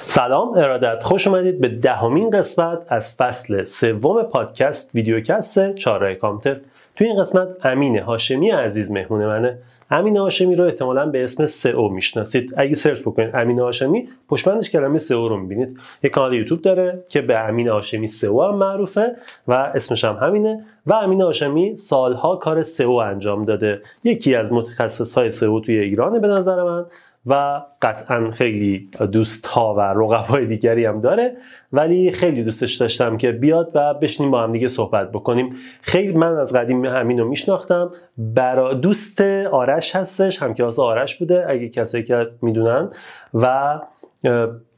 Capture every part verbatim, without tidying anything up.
سلام ارادت، خوش اومدید به دهمین قسمت از فصل سوم پادکست ویدیوکست چهارراه کامپیوتر. تو این قسمت امینه هاشمی عزیز مهمون منه. امینه هاشمی رو احتمالاً به اسم سئو میشناسید. اگه سرچ بکنید امینه هاشمی، پشت بندش کلمه سئو رو می‌بینید. یک کانال یوتیوب داره که به امینه هاشمی سئو هم معروفه و اسمش هم همینه و امینه هاشمی سالها کار سئو انجام داده. یکی از متخصص‌های سئو توی ایران به نظر من و قطعا خیلی دوست‌ها و رقبای دیگری هم داره، ولی خیلی دوستش داشتم که بیاد و بشینیم با هم دیگه صحبت بکنیم. خیلی من از قدیم همین رو میشناختم، برا دوست آرش هستش، همکلاس آرش بوده اگه کسایی که میدونن، و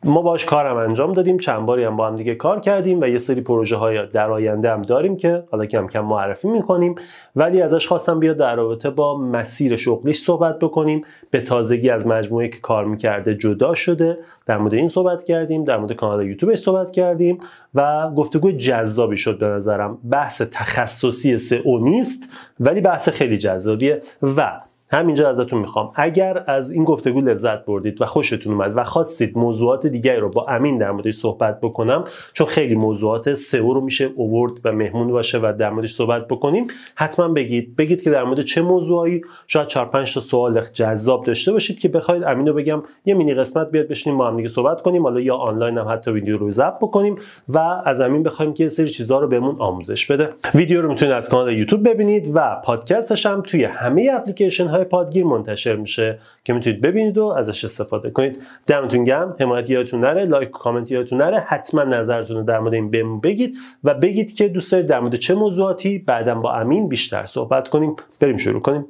ما باش کارم انجام دادیم، چند باری هم با هم دیگه کار کردیم و یه سری پروژه های در آینده هم داریم که حالا کم کم معرفی میکنیم، ولی ازش خواستم بیاد در رابطه با مسیر شغلیش صحبت بکنیم. به تازگی از مجموعه که کار میکرده جدا شده، در مورد این صحبت کردیم، در مورد کانال یوتیوبش صحبت کردیم و گفتگوی جذابی شد به نظرم. بحث تخصصی سئو نیست ولی بحث خیلی جذابیه و همینجا ازتون میخوام اگر از این گفتگو لذت بردید و خوشتون اومد و خواستید موضوعات دیگه رو با امین در موردش صحبت بکنم، چون خیلی موضوعات سئو رو میشه اوورد و مهمون باشه و در موردش صحبت بکنیم، حتما بگید بگید که در مورد چه موضوعی. شاید چهار پنج تا سوال جذاب داشته باشید که بخواید امین رو بگم یه مینی قسمت بیاد بشینیم با هم دیگه صحبت کنیم، حالا یا آنلاین هم حتی ویدیو رو ضبط بکنیم و از امین بخوایم که سری چیزا رو بهمون آموزش بده. ویدیو رو میتونید از کانال یوتیوب ببینید و پادکستش هم توی همه اپلیکیشن پادگیر منتشر میشه که میتونید ببینید و ازش استفاده کنید. دمتون گرم، حمایت یادتون نره، لایک و کامنت یادتون نره، حتما نظرتون رو در مورد این بهمون بگید و بگید که دوست دارید در مورد چه موضوعاتی بعداً با امین بیشتر صحبت کنیم. بریم شروع کنیم.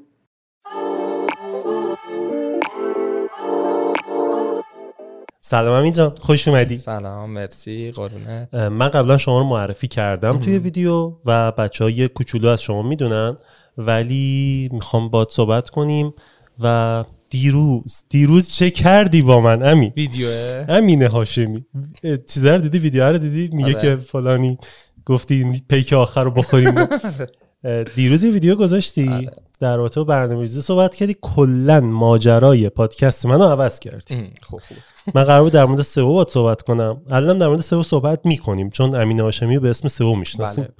سلام امین جان، خوش اومدی. سلام، مرسی، قربونت. من قبلا شما رو معرفی کردم ام. توی ویدیو و بچه‌ها یه کوچولو از شما میدونن، ولی میخوام باهات صحبت کنیم. و دیروز دیروز چه کردی با من امین؟ ویدیوه امینه هاشمی چیزا رو دیدی؟ ویدیو رو دیدی؟ میگه آره. که فلانی گفتی پیک آخر رو بخوریم. دیروز یه ویدیو گذاشتی آره. در رابطه با برنامه‌ریزی صحبت کردی، کلا ماجرای پادکست منو عوض کردی. خب من قرار بود در مورد سئو باهات صحبت کنم، الانم در مورد سئو صحبت میکنیم چون امینه هاشمی رو به اسم سئو میشناسیم بله.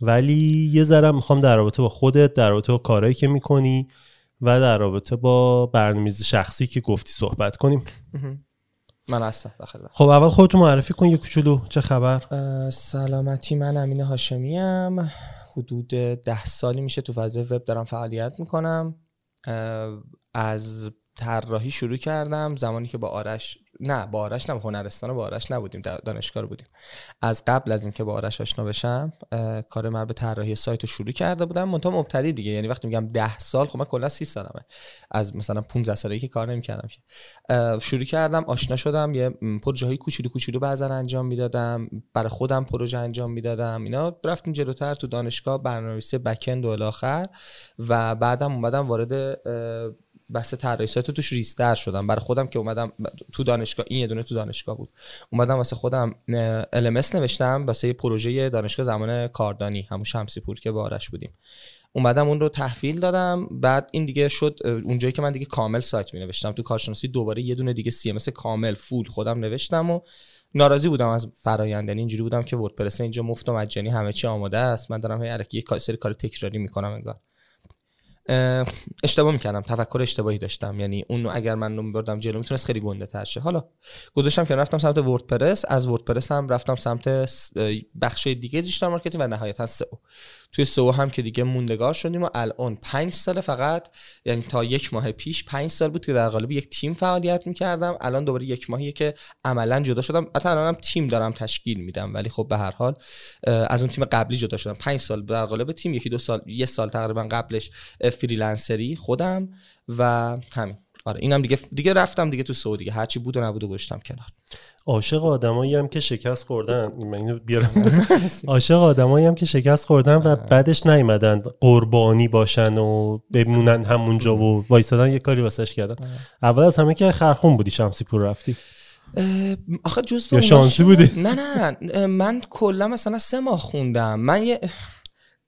ولی یه ذره میخوام در رابطه با خودت، در رابطه با کارهایی که میکنی و در رابطه با برنامه‌ریزی شخصی که گفتی صحبت کنیم. من هستم بخیر. خب اول خودتو معرفی کن یه کوچولو، چه خبر؟ سلامتی، من امینه هاشمی ام. حدود ده سالی میشه تو فاز وب دارم فعالیت میکنم. از طراحی شروع کردم زمانی که با آرش نه با آرش نه هنرستان با آرش نبودیم، دانشگاه بودیم. از قبل از اینکه با آرش آشنا بشم کار من به طراحی سایت رو شروع کرده بودم، منتها مبتدی دیگه. یعنی وقتی میگم ده سال، خب من کلا سی سالمه، از مثلا پانزده سالگی که کار نمی‌کردم که شروع کردم، آشنا شدم، یه پروژه‌های کوچولو کوچولو بعضا انجام میدادم، برای خودم پروژه انجام میدادم، اینا. رفتیم جلوتر تو دانشگاه برنامه‌نویسی بک اند و الی آخر و بعدم اومدم وارد بحث طراحی سایت توش ریستر شدم برای خودم که اومدم تو دانشگاه، این یه دونه تو دانشگاه بود، اومدم واسه خودم ال ام اس نوشتم واسه پروژه دانشگاه زمان کاردانی، همون شمسی پور که باهاش بودیم، اومدم اون رو تحویل دادم. بعد این دیگه شد اونجایی که من دیگه کامل سایت می نوشتم تو کارشناسی، دوباره یه دونه دیگه سی ام اس کامل فول خودم نوشتم و ناراضی بودم از فرآیند. یعنی اینجوری بودم که وردپرس اینجا مفت و مجانی همه چی آماده است، من دارم هرکی یک سری کار تکراری میکنم انگار. اشتباه میکردم، تفکر اشتباهی داشتم، یعنی اون اگر من نمیبردم جلو میتونست خیلی گنده تر شه. حالا گذاشتم که رفتم سمت وردپرس، از وردپرس هم رفتم سمت بخش دیگه دیجیتال مارکتینگ و نهایتا سئو. توی سئو هم که دیگه موندگار شدیم و الان پنج سال فقط، یعنی تا یک ماه پیش پنج سال بود که در قالب یک تیم فعالیت میکردم، الان دوباره یک ماهیه که عملا جدا شدم. حتی الانم تیم دارم تشکیل میدم، ولی خب به هر حال از اون تیم قبلی جدا شدم. پنج سال در قالب تیم، یکی دو سال یه سال تقریبا قبلش فریلنسری خودم و همین. آره اینم هم دیگه دیگه رفتم دیگه تو سئو، دیگه هرچی بود و نبود و گذاشتم کنار. عاشق آدمایی هم که شکست خوردن، اینو بیارم، عاشق آدمایی هم که شکست خوردن و بعدش نیومدن قربانی باشن و بمونن همونجا و وایسادن یه کاری واسش کردن. اول از همه که خرخون بودی، شمسی پور رفتی، آخه جزو شانسی بودی. نه نه من کلا مثلا سه ماه خوندم. من یه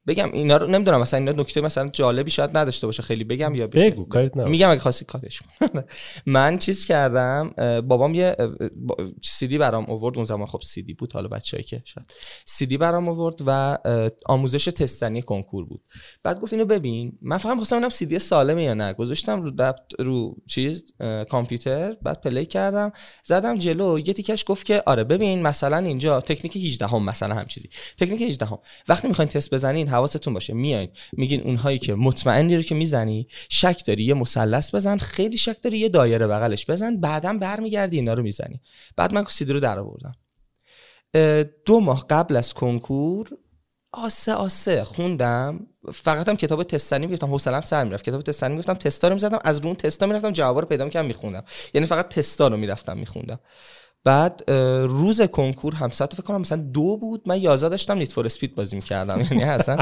بگم اینا رو نمیدونم، مثلا اینا نکته مثلا جالبی شاید نداشته باشه خیلی بگم یا بگم. بگو کاریت نداره، میگم اگه خواستی کاتش کن. من چیز کردم، بابام یه سی دی برام آورد، اون زمان خب سی دی بود، حالا بچه‌ای که شاید سی دی برام آورد و آموزش تستنی کنکور بود. بعد گفت اینو ببین، من فقط خواستم ببینم سی دی سالمه یا نه. گذاشتم رو دپت رو چیز کامپیوتر، بعد پلی کردم، زدم جلو، یه تیکش گفت که آره ببین مثلا اینجا تکنیک هجده هم، مثلا هم چیزی تکنیک هجده هم وقتی می‌خواید تست بزنین حواستون باشه، میاین میگین اونهایی که مطمئنی رو که میزنی، شک داری یه مثلث بزن، خیلی شک داری یه دایره بغلش بزن، بعدم برمیگردی اینا رو میزنی. بعد من سیدی رو در آوردم. دو ماه قبل از کنکور آسه آسه خوندم، فقط هم کتاب تستنی میگفتم، حوصله‌ام سر میرفت، کتاب تستنی میگفتم، تستا رو میزدم، از رون تستا میرفتم جواب رو پیدا میکردم میخوندم، یعنی فقط تستا رو میرفتم میخوندم. بعد روز کنکور هم ساعت فکر کنم مثلا دو بود، من یازده داشتم نیت فور اسپید بازی می‌کردم، یعنی اصلا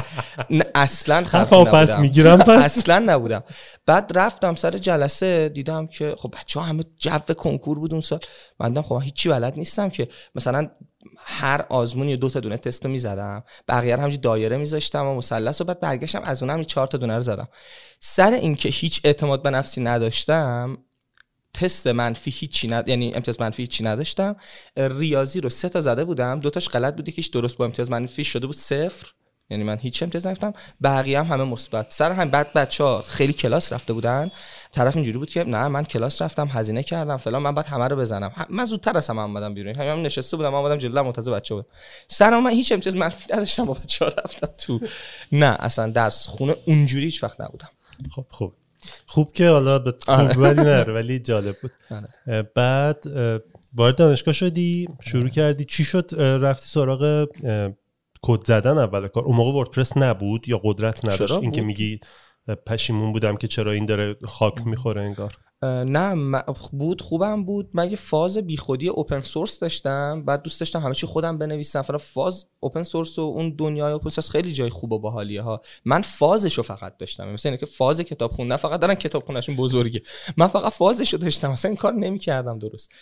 اصلا خفه نبودم، پس میگیرم پس اصلا نبودم. بعد رفتم سر جلسه، دیدم که خب بچه‌ها همه جو کنکور بود اون سال، من دیدم خب هیچی بلد نیستم که، مثلا هر آزمونی دو تا دونه تست می‌زدم، بقیه رو همینج دایره می‌ذاشتم و مثلث، و بعد برگشتم از اونم چهار تا دونه رو زدم. سر اینکه هیچ اعتماد به نفسی نداشتم، تست منفی هیچی ند، یعنی امتیاز منفی هیچی نداشتم. ریاضی رو سه تا زده بودم، دو تاش غلط بوده که هیچ درست با امتیاز منفی شده بود صفر، یعنی من هیچ امتیاز نگرفتم، بقیه هم همه مثبت. سر هم بعد بچه‌ها خیلی کلاس رفته بودن، طرف اینجوری بود که نه من کلاس رفتم هزینه کردم فلان، من بعد همه رو بزنم. من زودتر از همه اومدم بیرون، همین هم نشسته بودم، من اومدم جلو منتظر بچه‌ها بودم. سر من هیچ امتیاز منفی نداشتم، با بچه‌ها رفتم تو، نه اصلا درس خونه اونجوری هیچ وقت نبودم. خب خب خوب که حالا به ولی نره، ولی جالب بود. بعد وارد دانشگاه شدی، شروع کردی، چی شد رفتی سراغ کد زدن؟ اول کار اون موقع وردپرس نبود یا قدرت نداشت؟ این که میگی پشیمون بودم که چرا این داره خاک میخوره انگار. نه بود، خوبم بود. من یه فاز بیخودی اوپن سورس داشتم، بعد دوست داشتم همه چی خودم بنویسم. فقط فاز اوپن سورس و اون دنیای اوپن سورس خیلی جای خوبه با حالیه ها. من فازشو فقط داشتم، مثلا اینکه فاز کتاب خوندن فقط دارن کتاب خونشون بزرگه، من فقط فازشو داشتم، مثلا این کار نمی‌کردم درست.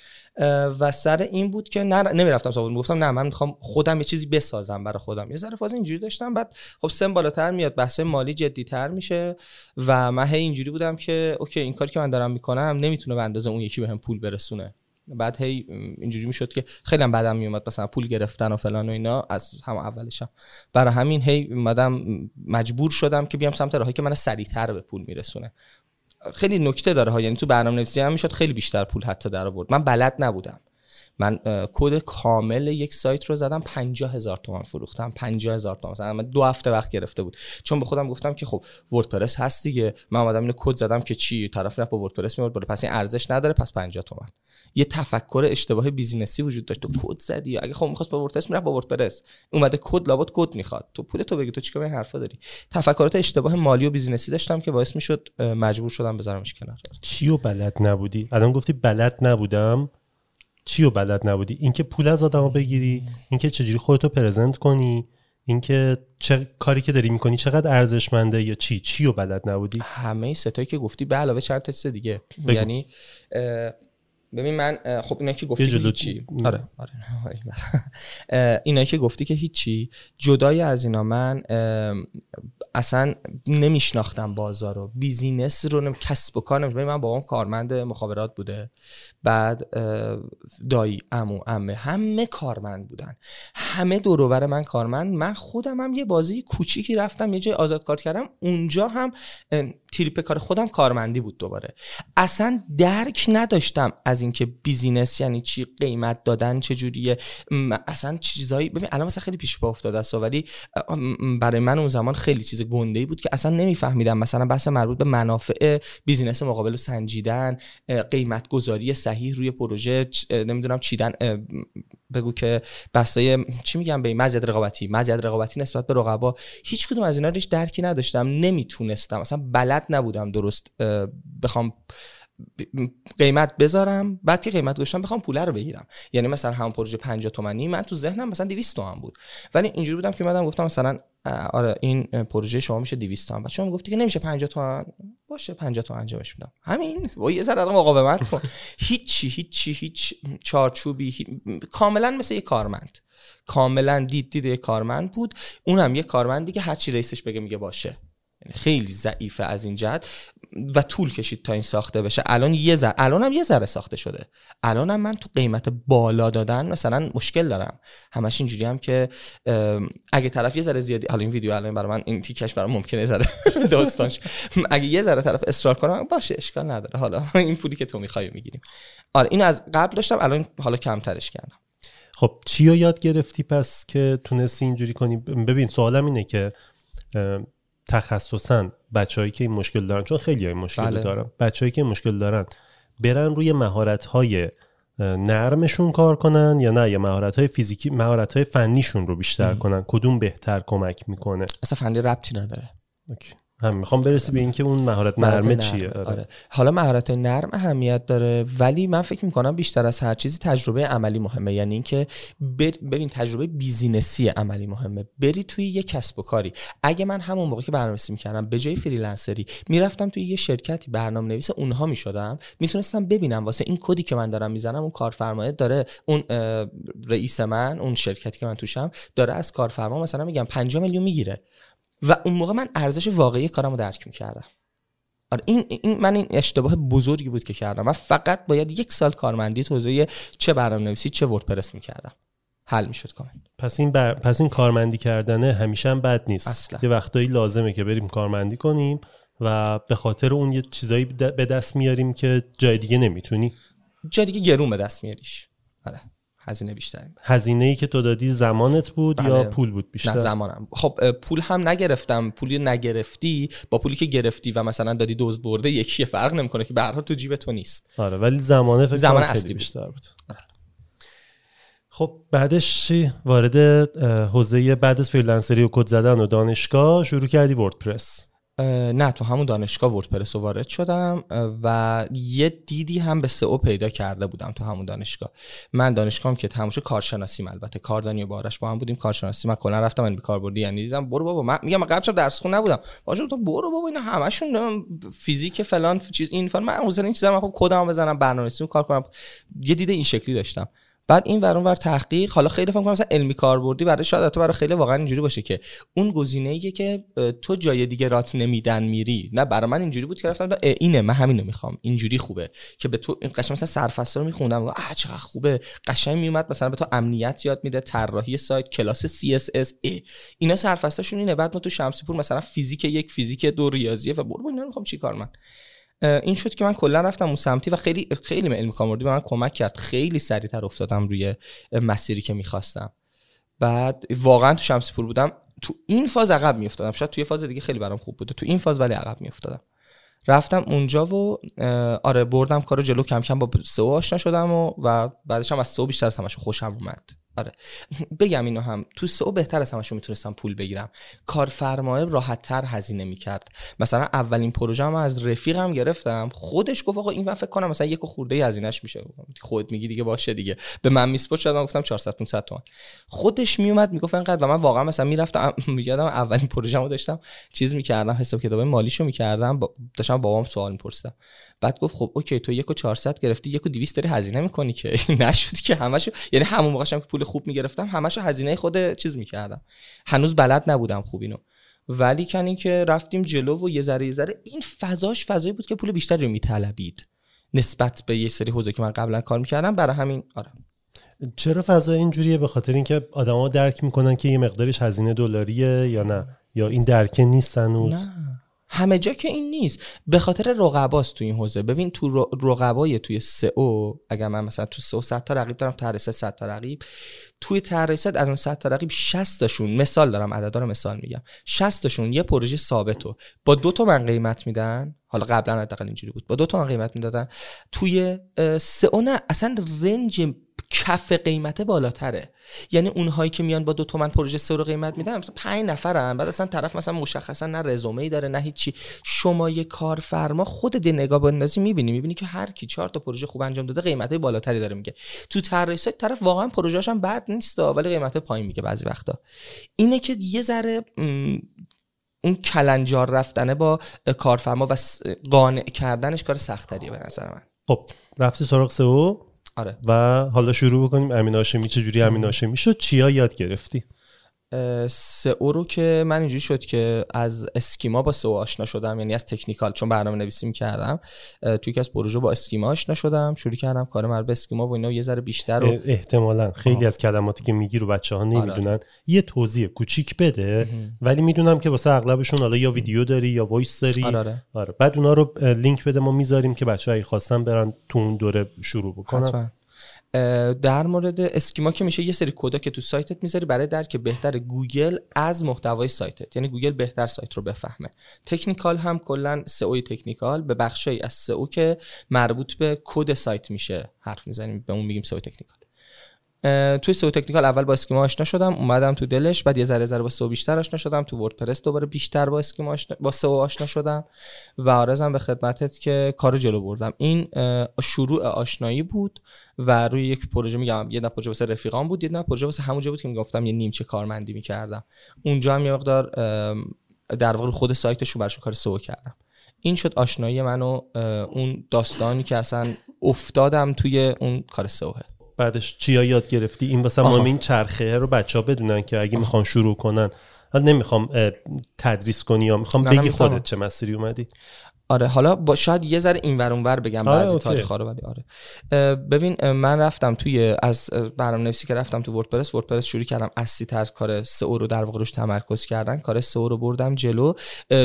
و سر این بود که نه نمیرفتم سابقه، میگفتم نه من میخوام خودم یه چیزی بسازم برای خودم. یه ذره فاز اینجوری داشتم. بعد خب سن بالاتر میاد، بحث مالی جدی‌تر میشه و من هی اینجوری بودم که اوکی این کاری که من دارم میکنم نمیتونه به اندازه اون یکی بهم پول برسونه. بعد هی اینجوری میشد که خیلی هم بعدم میومد مثلا پول گرفتن و فلان و اینا از هم اولشم. برای همین هی اومدم مجبور شدم که بیام سمت راهی که منو سریعتر به پول میرسونه. خیلی نکته داره ها، یعنی تو برنامه‌نویسی هم میشد خیلی بیشتر پول حتی در آورد. من بلد نبودم، من کد کامل یک سایت رو زدم، پنجاه هزار تومان فروختم. پنجاه هزار تومان مثلا من دو هفته وقت گرفته بود، چون به خودم گفتم که خب وردپرس هست دیگه، من اومدم اینو کد زدم که چی، طرف رفت با وردپرس میورد بالا، پس این ارزش نداره، پس پنجاه تومان. یه تفکر اشتباه بیزینسی وجود داشت، تو کد زدی، اگه خب می‌خواست با وردپرس میرفت با وردپرس، اومده کد لابد کد میخواد، تو پول تو بگی، تو چیکار این حرفا داری. تفکرات اشتباه مالی و بیزینسی داشتم که باعث میشد مجبور شدم بذارمش کنار. چیو بلد نبودی؟ الان گفتی بلد نبودم، چیو بلد نبودی؟ اینکه پول از آدما بگیری، اینکه چجوری خودتو پرزنت کنی، اینکه چه کاری که داری میکنی چقدر ارزشمنده یا چی چی رو بلد نبودی؟ همه این ستایی که گفتی به علاوه چند تا دیگه بگو. یعنی ببین من خب اینا که گفتی هیچی م... آره آره اینا که گفتی که هیچی، جدای از اینا من اصلا نمیشناختم بازار رو، بیزینس رو، نمی... کسب و کار نمیشناختم. من بابام کارمند مخابرات بوده، بعد دایی، عمو، عمه همه کارمند بودن، همه دور و بر من کارمند. من خودم هم یه بازی کوچیکی رفتم یه جای آزاد کار کردم، اونجا هم تریپ کار خودم کارمندی بود. دوباره اصلا درک نداشتم از اینکه بیزینس یعنی چی، قیمت دادن چجوریه، اصلا چیزایی. ببین الان مثلا خیلی پیش پا افتاده است، ولی برای من اون زمان خیلی چیز گنده‌ای بود که اصلا نمیفهمیدم. مثلا بحث مربوط به منافع بیزینس مقابل رو سنجیدن، قیمت گذاری صحیح روی پروژه، نمیدونم چیدن، بگو که بحثای چی میگم به مزیت رقابتی، مزیت رقابتی نسبت به رقبا، هیچ کدوم از اینا رو درکی نداشتم، نمیتونستم، اصلا بلد نبودم درست بخوام قیمت بذارم. بعد که قیمت گذاشتم بخوام پوله رو بگیرم، یعنی مثلا هم پروژه پنجاه تومانی من تو ذهنم مثلا دویست تومن بود، ولی اینجوری بودم که اومدم گفتم مثلا آره این پروژه شما میشه دویست تومن، بعد شما میگفتی که نمیشه پنجاه تومن، باشه پنجاه تومن انجامش میدم. همین با یه سر آدم مقاومت کن. هیچی هیچی هیچ چارچوبی هیچ... کاملا مثل یه کارمند، کاملا دید دید یه کارمند بود، اونم یه کارمندی که هر چی رئیسش بگه میگه باشه. خیلی ضعیفه از این جهت و طول کشید تا این ساخته بشه. الان یه ذره، الان هم یه ذره ساخته شده. الان هم من تو قیمت بالا دادن مثلا مشکل دارم. همش اینجوری هم که اگه طرف یه ذره زیادی، حالا این ویدیو الان برای من این تیکش برام ممکنه ذره داستانش، اگه یه ذره طرف اصرار کنه باشه اشکال نداره، حالا این پولی که تو می‌خوای می‌گیریم. آره اینو از قبل داشتم، الان حالا کمترش کردم. خب چی رو یاد گرفتی پس که تونستی اینجوری کنی؟ ببین سوالم اینه که تخصصاً بچه‌هایی که این مشکل دارن، چون خیلی این مشکل بله. دارن، بچه‌هایی که این مشکل دارن برن روی مهارت‌های نرمشون کار کنن یا نه یا مهارت‌های فیزیکی، مهارت‌های فنیشون رو بیشتر ام. کنن؟ کدوم بهتر کمک میکنه؟ اصلا فنی ربطی نداره. اوکی. هم میخوام برسیم به اینکه اون مهارت نرمه چیه. آره. آره. حالا مهارت نرم اهمیت داره، ولی من فکر میکنم بیشتر از هر چیزی تجربه عملی مهمه. یعنی اینکه بر... ببین تجربه بیزینسی عملی مهمه. بری توی یه کسب و کاری، اگه من همون موقع که برنامه‌نویسی میکردم به جای فریلنسری میرفتم توی یه شرکتی برنامه‌نویس اونها میشدم، میتونستم ببینم واسه این کدی که من دارم میزنم اون کارفرمایه داره، اون رئیس من، اون شرکتی که من توشم داره از کارفرما مثلا میگم پنج میلیون میگیره، و اون موقع من ارزش واقعی کارمو درک می‌کردم. آره این این من این اشتباه بزرگی بود که کردم. من فقط باید یک سال کارمندی تو حوزه چه برنامه‌نویسی چه وردپرس می‌کردم، حل می‌شد کامل. پس این بر... پس این کارمندی کردنه همیشه هم بد نیست. اصلا. یه وقتایی لازمه که بریم کارمندی کنیم و به خاطر اون یه چیزایی به دست میاریم که جای دیگه نمیتونی، جای دیگه گرون به دست میاریش. آره. هزینه بیشتری. هزینه‌ای که تو دادی زمانت بود بله. یا پول بود بیشتر؟ نه زمانم. خب پول هم نگرفتم، پولی نگرفتی با پولی که گرفتی و مثلا دادی دزد برده یکی، فرق نمیکنه که به هر حال تو جیب تو نیست. آره ولی زمانه فکر زمان اصلی بیشتر بود. آره. خب بعدش چی؟ وارد حوزه بعد از فریلنسری و کد زدن و دانشگاه شروع کردی وردپرس. نه تو همون دانشگاه وردپرس رو وارد شدم و یه دیدی هم به سئو پیدا کرده بودم تو همون دانشگاه. من دانشگاهم که تموشه کارشناسی، البته کاردانی و بارش با هم بودیم، کارشناسی من کلا رفتم این بیکاربردی، یعنی دیدم برو بابا، من میگم من قبلشم درس خون نبودم، باجو تو برو بابا اینا همشون فیزیک فلان چیز این فلان، من اصلا این چیزا من خب کدام بزنم برنامه‌نویسی کار کنم، یه دید این شکلی داشتم. بعد این ور اون ور تحقیق، حالا خیلی فکر می‌کنم مثلا علمی کاربردی برای شاید تو برای خیلی واقعا اینجوری باشه که اون گزینه‌ایه که تو جای دیگه رات نمیدن میری. نه برای من اینجوری بود که رفتم اینه، من همین رو می‌خوام، اینجوری خوبه که به تو قشنگ مثلا سرفصل رو می‌خوندم، آ چقدر خوبه، قشنگ میومد مثلا به تو امنیت یاد میده، طراحی سایت، کلاس سی اس اس ای، اینا سرفصلشون اینه. بعد ما تو شمسی پور مثلا فیزیک یک، فیزیک دو، ریاضیه و برو اینا می‌خوام چیکار. من این شد که من کلا رفتم اون سمتی و خیلی خیلی علمی کاربردی به من کمک کرد، خیلی سریعتر افتادم روی مسیری که می‌خواستم. بعد واقعا تو شمسی پور بودم تو این فاز عقب می‌افتادم، شاید توی فاز دیگه خیلی برام خوب بود، تو این فاز ولی عقب می‌افتادم. رفتم اونجا و آره بردم کارو جلو، کم کم با سئو آشنا شدم و, و بعدش هم از سئو بیشتر از همش خوشم اومد. آره بگم اینو هم تو سئو بهتر از همشون میتونستم پول بگیرم. کارفرمای راحت‌تر هزینه میکرد. مثلا اولین پروژه هم از رفیقم گرفتم، خودش گفت آقا این من فکر کنم مثلا یک خورده هزینه‌اش میشه، خود میگی دیگه باشه دیگه، به من میسپرد. شد من گفتم چهارصد پانصد تومان، خودش میومد میگفت اینقدر، و من واقعا مثلا میرفتم میگادم اولین پروژه‌مو داشتم چیز میکردم، حساب کتابای مالیشو میکردم، داشتم بابام سوال میپرسیدم، بعد گفت خب اوکی تو یک و چهارصد گرفتی یک و دویست داری هزینه میکنی که نشد که همشو، یعنی همون موقعشم که پول خوب میگرفتم همشو هزینه خود چیز میکردم، هنوز بلد نبودم خوب اینو. ولی کن این که رفتیم جلو و یه ذره یه ذره این فضاش فضایی بود که پول بیشتری میطلبید نسبت به یه سری حوزه که من قبلا کار میکردم. برای همین آره. چرا فضا اینجوریه؟ به خاطر اینکه آدما درک میکنن که یه مقدارش هزینه دلاریه یا نه، یا این درکه نیست هنوز؟ نه همه جا که این نیست، به خاطر رقباست تو این حوزه. ببین تو رقبای توی سئو، اگر من مثلا تو سئو صد تا رقیب دارم، طرح صد تا رقیب، توی طرح صد از اون صد تا رقیب شصت تاشون، مثال دارم عددا رو مثال میگم، شصت تاشون یه پروژه ثابتو با دو تا من قیمت میدن، حالا قبلا حداقل اینجوری بود با دو تا من قیمت میدادن. توی سئو نه، اصلا رنج کف قیمته بالاتره، یعنی اونهایی که میان با دو تومن پروژه سئو رو قیمت میدن مثلا پنج نفرن، بعد اصلا طرف مثلا مشخصا نه رزومه‌ای داره نه هیچی. شما یه کارفرما خودت نگاه بندازی میبینی میبینی که هر کی چهار تا پروژه خوب انجام داده قیمتای بالاتری داره میگه. تو طرح سایت طرف واقعا پروژه‌اش هم بد نیست ولی قیمتای پایین میگه بعضی وقتا. اینه که یه ذره اون کلنجار رفتنه با کارفرما و قانع کردنش کار سخت‌تریه به نظر من. خب رفتی سراغ سئو. آره. و حالا شروع بکنیم امینه هاشمی. چجوری امینه هاشمی شد؟ چیا یاد گرفتی؟ سئو رو که من اینجوری شد که از اسکیما با سئو آشنا شدم، یعنی از تکنیکال، چون برنامه نویسی می‌کردم توی کس پروژه با اسکیما آشنا شدم، شروع کردم کار مربوط به اسکیما و اینا و یه ذره بیشتر رو... احتمالاً خیلی آه. از کلماتی که میگی رو بچه‌ها نمی‌دونن. آره. یه توضیح کوچیک بده. آه. ولی میدونم که واسه اغلبشون حالا یا ویدیو داری یا وایس داری. آره. آره. آره. بعد اونا رو لینک بده، ما می‌ذاریم که بچه‌ها اگه خواستن برن تو اون دوره شروع بکنن. حتما. در مورد اسکیما که میشه یه سری کدا که تو سایتت میذاری برای درک بهتر گوگل از محتوای سایتت، یعنی گوگل بهتر سایت رو بفهمه. تکنیکال هم کلا سئو تکنیکال به بخشی از سئو که مربوط به کد سایت میشه حرف میزنیم، به اون میگیم سئو تکنیکال. توی سئو تکنیکال اول با اسکیما آشنا شدم، اومدم تو دلش، بعد یه ذره ذره با سئو بیشتر آشنا شدم، تو وردپرس دوباره بیشتر با اسکیما آشنا با سئو آشنا شدم و عرضم به خدمتت که کارو جلو بردم. این شروع آشنایی بود و روی یک پروژه میگم، یه پروژه واسه رفیقام بود، یه پروژه واسه همونجا بود که میگفتم یه نیمچه کارمندی میکردم اونجا، هم یه مقدار در واقع خود سایتشو براشون کار سئو کردم. این شد آشنایی من و اون داستانی که اصلا افتادم توی اون کار سئو. بعدش چیا یاد گرفتی؟ این واسه ما این چرخه رو بچه‌ها بدونن که اگه میخوان شروع کنن، حالا نمیخوام تدریس کنی یا میخوام بگی خودت چه مسیری اومدی. آره حالا با شاید یه ذره اینور اونور بگم بعضی تاریخا رو، ولی آره ببین من رفتم توی از برنامه‌نویسی که رفتم تو وردپرس، وردپرس شروع کردم اصلی تر کار سئو رو در واقع روش تمرکز کردن، کار سئو رو بردم جلو.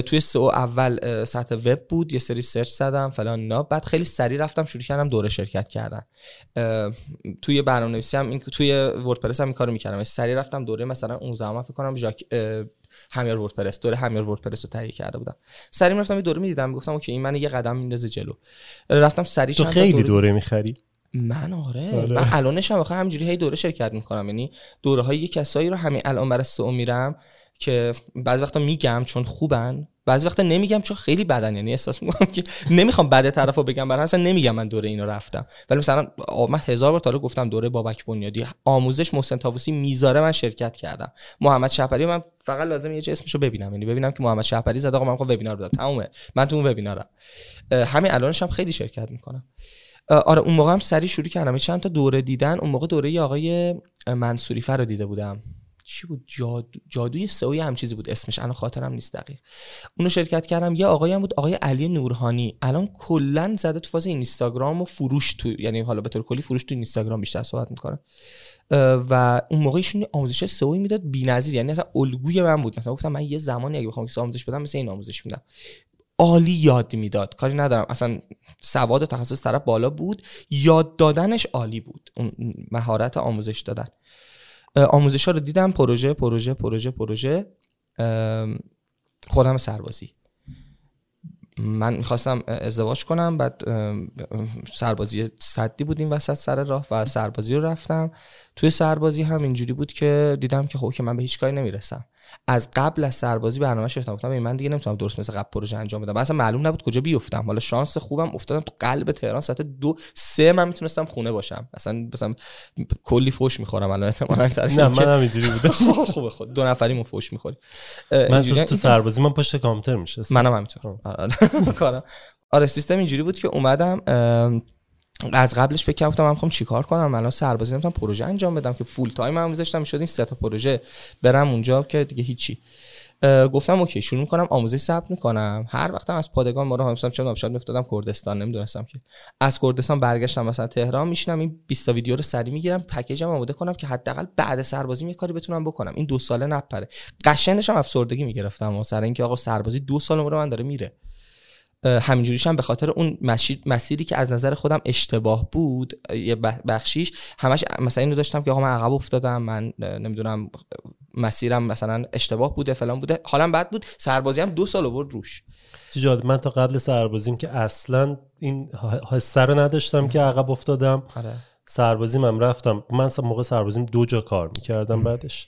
توی سئو اول سطح وب بود، یه سری سرچ زدم فلان نا، بعد خیلی سریع رفتم شروع کردم دوره شرکت کردن. توی برنامه‌نویسی هم این توی وردپرس هم این کارو می‌کردم، سریع رفتم دوره مثلا اون زمان فکر کنم ژاک همیر وردپرس، دوره همیر وردپرس رو تهیه کرده بودم. سریع رفتم یه دوره می‌دیدم گفتم اوکی این من یه قدم میندازه جلو، رفتم سریع شدم. تو خیلی دوره, دوره می‌خری من؟ آره داره. من الانش هم واقعا همینجوری هی دوره شرکت می‌کنم، یعنی دوره‌های یه کسایی رو همین الان برای سئو میرم که بعضی وقتا میگم چون خوبن، بعضی وقتا نمیگم چون خیلی بدن، یعنی احساس می‌کنم که نمی‌خوام بده طرفو بگم، برای اصلا نمیگم من دوره اینو رفتم. ولی مثلا من هزار بار تا حالا گفتم دوره بابک بنیادی، آموزش محسن طاووسی میذاره من شرکت کردم، محمد شهپری من فقط لازم یه چه اسمشو ببینم، یعنی ببینم که محمد شهپری زد آقا من می‌خوام وبینار بدم، تمومه من تو اون وبینارم. همین الانش هم خیلی شرکت می‌کنم. آره اون موقع هم سری شروع کردم چند تا دوره دیدن. اون موقع دوره آقای منصوری فر رو دیده بودم، چی بود جادو... جادوی سئو هم چیزی بود اسمش، الان خاطرم نیست دقیق. اونو شرکت کردم. یه آقایی هم بود آقای علی نورهانی، الان کلا زده تو فاز اینستاگرام و فروش، تو یعنی حالا به طور کلی فروش تو اینستاگرام بیشتر صحبت میکنه. و اون موقع ایشون آموزش سئو میداد بی‌نظیر، یعنی اصلا الگوی من بود، مثلا گفتم من یه زمانی اگه بخوام آموزش بدم مثلا این آموزش میدم. عالی یاد میداد، کاری ندارم اصلا سواد و تخصص طرف بالا بود، یاد دادنش عالی بود، اون مهارت آموزش دادن. آموزش‌ها رو دیدم، پروژه پروژه پروژه پروژه خودم سربازی. من میخواستم ازدواج کنم، بعد سربازی صدی بودیم وسط سر راه و سربازی رو رفتم. توی سربازی هم اینجوری بود که دیدم که خب که من به هیچ کاری نمیرسم. از قبل از سربازی برنامه شدم، گفتم من دیگه نمیتونم درست مثل قبل پروژه انجام بدم. اصلا معلوم نبود کجا بیفتم. حالا شانس خوبم افتادم تو قلب تهران، ساعت دو سه من میتونستم خونه باشم. اصلا مثلا کلی فوش میخورم الان احتمالاً سرش. نه من همینجوری بودم. خوبه خود دو نفریمون فوش میخوریم. من تو سربازی من پشت کامپیوتر میشستم. منم همینطور. کارا آره سیستم اینجوری بود که اومدم از قبلش فکر کردم من می‌خوام چیکار کنم، الان سربازی نمی‌تونم پروژه انجام بدم که فول تایم هم می‌ذاشتم می‌شد این سه تا پروژه برم اونجا که دیگه هیچی. گفتم اوکی شروع می‌کنم آموزش ثبت می‌کنم. هر وقتم از پادگان ما رو همسم چند امشب افتادم کردستان، نمی‌دونستم که از کردستان برگشتم مثلا تهران میشینم این بیست تا ویدیو رو سری می‌گیرم پکیجم آماده کنم که حداقل بعد سربازی یه کاری بتونم بکنم. این دو ساله نپره قشنگش هم افسردگی می‌گرفتم سر اینکه آقا سربازی دو سال عمر من داره میره. همینجوریش هم به خاطر اون مسیر، مسیری که از نظر خودم اشتباه بود یه بخشیش، همش مثلا اینو داشتم که آقا من عقب افتادم، من نمیدونم مسیرم مثلا اشتباه بوده فلان بوده، حالم بد بود. سربازی هم دو سال آورد روش. تجاد من تا قبل سربازیم که اصلا این حس رو نداشتم که عقب افتادم. آره. سربازیم هم رفتم، من موقع سربازیم دو جا کار می‌کردم، بعدش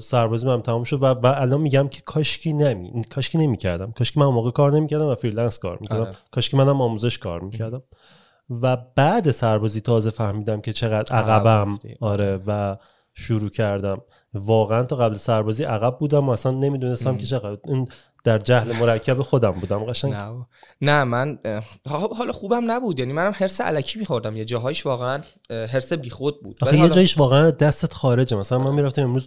سربازی من تمام شد و, و الان میگم که کاشکی نمی کاشکی نمی‌کردم، کاشکی من موقع کار نمی‌کردم و فریلنس کار می‌کردم، کاشکی منم آموزش کار می‌کردم. و بعد سربازی تازه فهمیدم که چقدر عقبم. آره و شروع کردم واقعا تا قبل سربازی عقب بودم و اصلا نمی‌دونستم ام. که چقدر این در جهل مرکب خودم بودم قشنگ. نه نه من حالا خوبم نبود، یعنی منم حرص الکی می‌خوردم یه جاهایش، واقعا حرص بیخود بود. ولی یه جایش واقعا دستت خارجه. مثلا من می‌رفتم امروز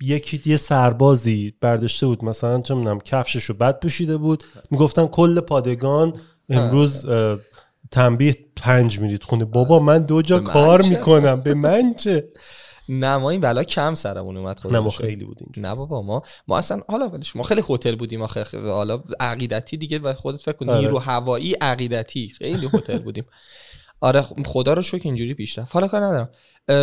یکی یه سربازی برداشته بود مثلا چه می‌دونم کفششو بد پوشیده بود، میگفتن کل پادگان امروز تنبیه پنج میرید خونه. بابا من دو جا کار میکنم، به من چه؟ نه ما این بلا کم سرمون اومد خودش. نه ما خیلی بودیم. نه بابا ما ما اصلا حالا ولش، ما خیلی هتل بودیم آخه. حالا عقیدتی دیگه و خودت فکر کن نیرو هوایی عقیدتی، خیلی هتل بودیم. آره خدا رو شکر اینجوری پیش رفت. حالا کار ندارم.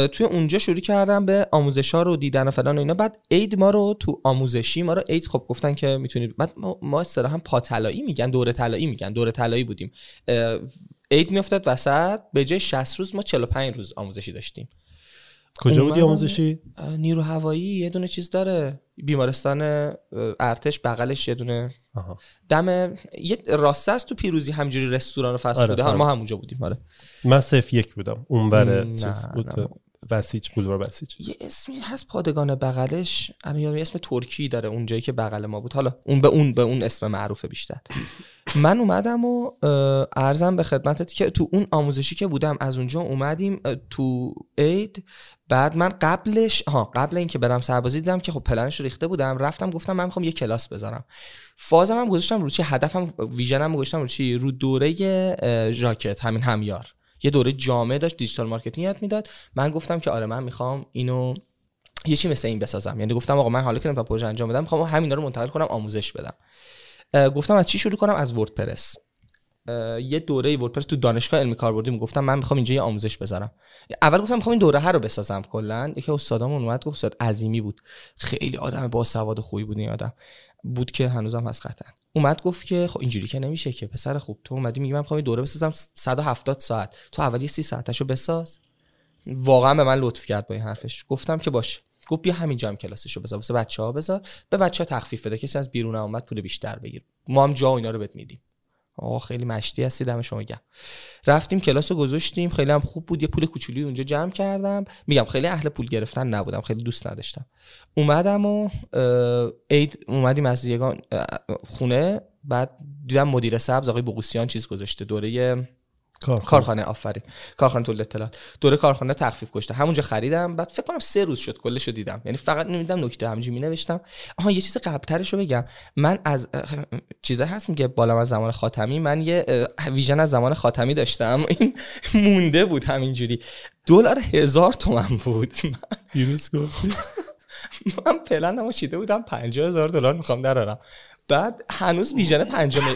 توی اونجا شروع کردم به آموزش‌ها رو دیدن و فلان و اینا. بعد عید ما رو تو آموزشی ما رو عید خب گفتن که میتونید، بعد ما, ما اصطلاحاً پا طلایی میگن، دوره طلایی میگن، دوره طلایی بودیم. عید میافتاد وسط، به جای شصت روز ما چهل و پنج روز آموزشی داشتیم. کجا بودی آموزشی؟ نیرو هوایی یه دونه چیز داره، بیمارستان ارتش بغلش یه دونه. آها. دم یه راسته است تو پیروزی، همجوری رستوران و فست فود. آره، ما همونجا بودیم. آره من صفر یک بودم اونور چیز بود، بسیج بولوار بسیج یه اسمی هست پادگان بغلش، الان یادم اسم ترکی داره اونجایی که بغل ما بود، حالا اون به اون به اون اسم معروفه بیشتر. من اومدم و عرضم به خدمتت که تو اون آموزشی که بودم از اونجا اومدیم تو عید. بعد من قبلش ها قبل اینکه برم سربازی دیدم که خب پلنش رو ریخته بودم، رفتم گفتم من میخوام یه کلاس بذارم. فازم هم گذاشتم رو چی، هدفم ویژنم گذاشتم رو چی، رو دوره ژاکت همین همیار، یه دوره جامعه داشت دیجیتال مارکتینگ یاد میداد. من گفتم که آره من میخوام اینو یه چی مثل این بسازم، یعنی گفتم آقا من حالا که نمی‌تونم پروژه انجام بدم، میخوام همینا رو منتقل کنم آموزش بدم. گفتم از چی شروع کنم؟ از وردپرس. یه دوره وردپرس تو دانشگاه علمی کاربردی میگفتم من میخوام اینجا یه آموزش بذارم. اول گفتم میخوام این دوره هر رو بسازم کلا. یکی استادامون اومد گفت، استاد عظیمی بود، خیلی آدم با سواد و خوبی بود، این آدم بود که هنوزم هست قطعا. اومد گفت که خب اینجوری که نمیشه که پسر خوب، تو اومدی میگی من میخوام یه دوره بسازم صد و هفتاد ساعت، تو اولی سی ساعتشو بساز. واقعا به من لطف کرد با این حرفش. گفتم که باشه. گفت بیا همینجا هم کلاسشو بذار واسه بچه‌ها، بذار به بچه‌ها تخفیف بده، کسی از بیرون اومد پول بیشتر بگیر، ما هم جا و اینا رو بهت میدیم. آقا خیلی مشتی هستی، دم شما گرم. رفتیم کلاسو گذاشتیم، خیلی هم خوب بود. یه پول کوچولی اونجا جمع کردم. میگم خیلی اهل پول گرفتن نبودم، خیلی دوست نداشتم. اومدم و عید اومدیم از یگان خونه، بعد دیدم مدیر سبز آقای بوقوسیان چیز گذاشته دوره کارخانه, کارخانه آفرین کارخانه تولید اطلاعات، دوره کارخانه تخفیف گذاشته. همونجا خریدم، بعد فکر کنم سه روز شد کلشو دیدم، یعنی فقط نمیدم نکته همینجوری مینوشتم. آها یه چیز قبل‌ترشو بگم، من از چیزا هست میگه بالا از زمان خاتمی، من یه ویژن از زمان خاتمی داشتم، این مونده بود همینجوری. دلار هزار تومان بود. من دیروز گفتم من پلنمو چیده بودم پنجاه هزار دلار میخوام درارم، بعد هنوز ویژن پنجاه مل...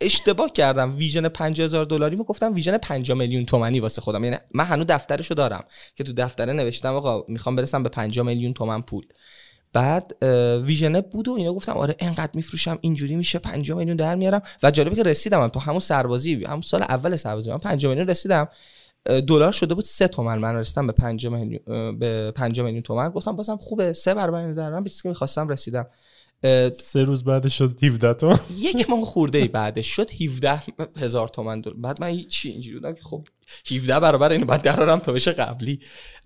اشتباه کردم، ویژن پنجاه هزار دلاری میگفتم، ویژن پنج میلیون تومانی واسه خودم. یعنی من هنوز دفترشو دارم که تو دفتره نوشتم آقا میخوام برسم به پنج میلیون تومان پول. بعد ویژنه بود و اینا، گفتم آره اینقدر میفروشم، اینجوری میشه پنجاه میلیون در میارم. و جالبه که رسیدم من تو همون سربازی، همون سال اول سربازی من پنجاه میلیون رسیدم، دلار شده بود سه تومن، من رسیدم به پنجاه میلیون، به پنجاه میلیون تومن. گفتم بازم خوبه، سه برابر درآمدم، چیزی که می‌خواستم رسیدم. سه روز بعدش شد هفده تومن، یک ماه خورده ای بعدش شد هفده هزار تومن. بعد من چی اینجوری بودم که خب هفده برابر اینو بعد درارم تا بشه قبلی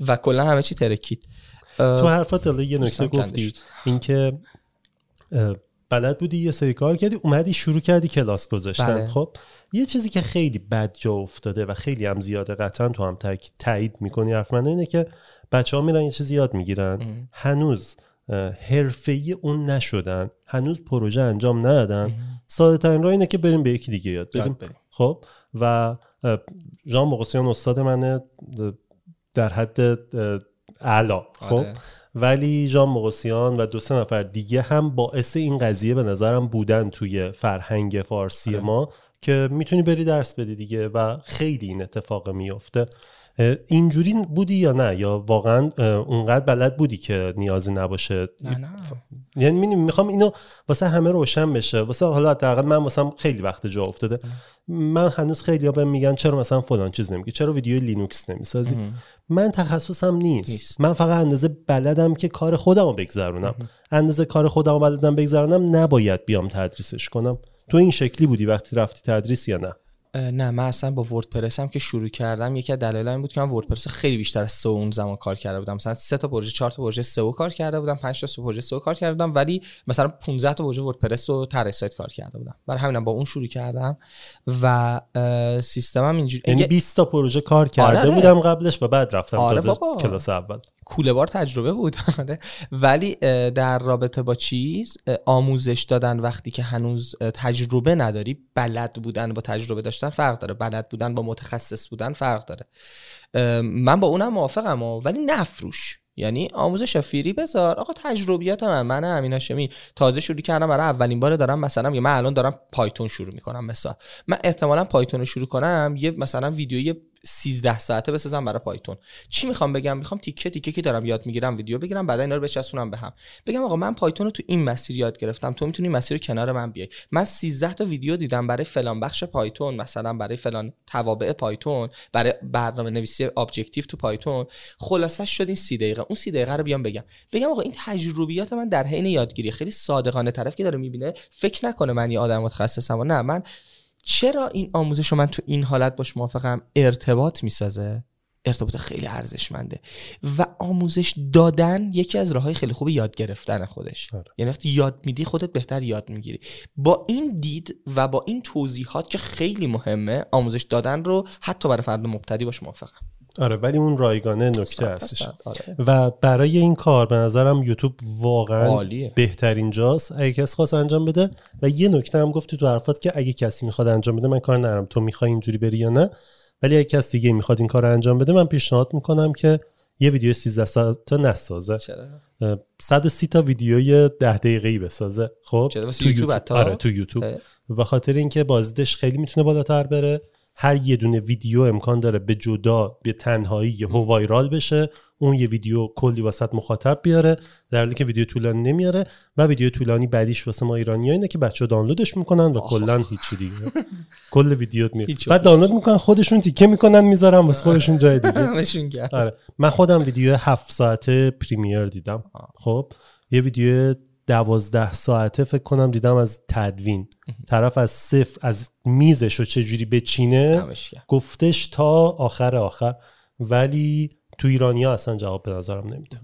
و کلا همه چی ترکید. تو حرفات الان یه نکته گفتی، اینکه بلد بودی یه سری کار کردی، اومدی شروع کردی کلاس گذاشتن. بله. خب یه چیزی که خیلی بد جا افتاده و خیلی هم زیاده، قطعا تو هم تایید میکنی حرف من، اینه که بچه‌ها میرن یه چیزی یاد میگیرن، ام. هنوز حرفه‌ای اون نشدن، هنوز پروژه انجام ندادن. ساده‌ترین راه اینه که بریم به یکی دیگه یاد بدیم. خب و ژان مقصیان استاد منه در حد اعلی. خب آره. ولی ژان مقصیان و دو سه نفر دیگه هم باعث این قضیه به نظرم بودن توی فرهنگ فارسی آره. ما که میتونی بری درس بدی دیگه و خیلی این اتفاق میفته. اینجوری بودی یا نه، یا واقعا اونقدر بلد بودی که نیازی نباشه؟ نه نه، یعنی میخوام اینو واسه همه روشن بشه، واسه حالا حداقل من واسم خیلی وقت جا افتاده. من هنوز خیلی‌ها بهم میگن چرا مثلا فلان چیز نمیگی، چرا ویدیو لینوکس نمیسازی. من تخصصم نیست. نیست، من فقط اندازه بلدم که کار خودمو بگذرونم. اندازه کار خودمو بلدم بگذرونم، نباید بیام تدریسش کنم. تو این شکلی بودی وقتی رفتی تدریس یا نه؟ نه، من اصلا با وردپرس هم که شروع کردم، یکی از دلایل بود که من وردپرس خیلی بیشتر از سئو اون زمان کار کرده بودم. مثلا سه تا پروژه، چهار تا پروژه سئو کار کرده بودم، پنج تا پروژه سئو کار کرده بودم، ولی مثلا پانزده تا پروژه وردپرس و طرح سایت کار کرده بودم. برای همینم با اون شروع کردم و سیستمم اینجوری، یعنی بیست تا پروژه کار کرده آره. بودم قبلش و بعد رفتم آره تازه کلاس اول. کوله بار تجربه بود آره. ولی در رابطه با چیز آموزش دادن وقتی که هنوز تجربه نداری، بلد بودن با تجربه داشتن فرق داره، بلد بودن با متخصص بودن فرق داره. من با اونم موافقم ولی نفروش، یعنی آموزش فری بذار. آقا تجربیات من، من امین هاشمی تازه شروع کردم، برای اولین بار دارم مثلا، من الان دارم پایتون شروع میکنم، مثلا من احتمالاً پایتون رو شروع کنم یه مثلا ویدیوی سیزده ساعته بسازم برای پایتون. چی میخوام بگم؟ میخوام تیکه تیکه که دارم یاد میگیرم ویدیو بگیرم، بعد اینا رو بچسبونم به هم، بگم آقا من پایتون رو تو این مسیر یاد گرفتم، تو میتونی مسیر رو کنار من بیای. من سیزده تا ویدیو دیدم برای فلان بخش پایتون، مثلا برای فلان توابع پایتون، برای برنامه‌نویسی ابجکتیو تو پایتون. خلاصه شد این سی دقیقه، اون سی دقیقه رو بیام بگم بگم آقا این تجربیات من در حین یادگیری. خیلی صادقانه طرف که داره میبینه فکر نکنه من یه آدم متخصصم، نه، من چرا این آموزشو من تو این حالت باش موافقم، ارتباط میسازه، ارتباط خیلی ارزشمنده و آموزش دادن یکی از راههای خیلی خوب یاد گرفتن خودش آره. یعنی وقتی یاد میدی خودت بهتر یاد میگیری. با این دید و با این توضیحات که خیلی مهمه، آموزش دادن رو حتی برای فرد مبتدی باش موافقم آره، ولی اون رایگانه نکته هستش آره. و برای این کار به نظرم یوتیوب واقعا عالیه. بهترین جاست اگه کسی خواست انجام بده. و یه نکته هم گفتی تو حرفات که اگه کسی میخواد انجام بده، من کار نرم تو میخوای اینجوری بری یا نه، ولی اگه کسی دیگه میخواد این کار انجام بده، من پیشنهاد میکنم که یه ویدیو سیزده ساعته نسازه، صد و سی تا ویدیوی ده دقیقه‌ای بسازه. خب تو یوتیوب آره، تو یوتیوب به خاطر اینکه بازدیدش خیلی میتونه بالاتر بره. هر یه دونه ویدیو امکان داره به جدا به تنهایی یه هو وایرال بشه، اون یه ویدیو کلی واسط مخاطب بیاره، در حالی که ویدیو طولانی نمیاره. و ویدیو طولانی بعدیش واسه ما ایرانی‌ها اینه که بچه‌ها دانلودش میکنن و کلا هیچی دیگه، کل ویدیوت میاد بعد دانلود میکنن، خودشون تیکه میکنن میذارن واسه خودشون جای دیگه. آره من خودم ویدیو هفت ساعته پریمیر دیدم. خب یه ویدیو دوازده ساعته فکر کنم دیدم از تدوین. طرف از صفر، از میزش رو چجوری بچینه گفتش تا آخر آخر. ولی تو ایرانیا اصلا جواب به نظرم نمیده.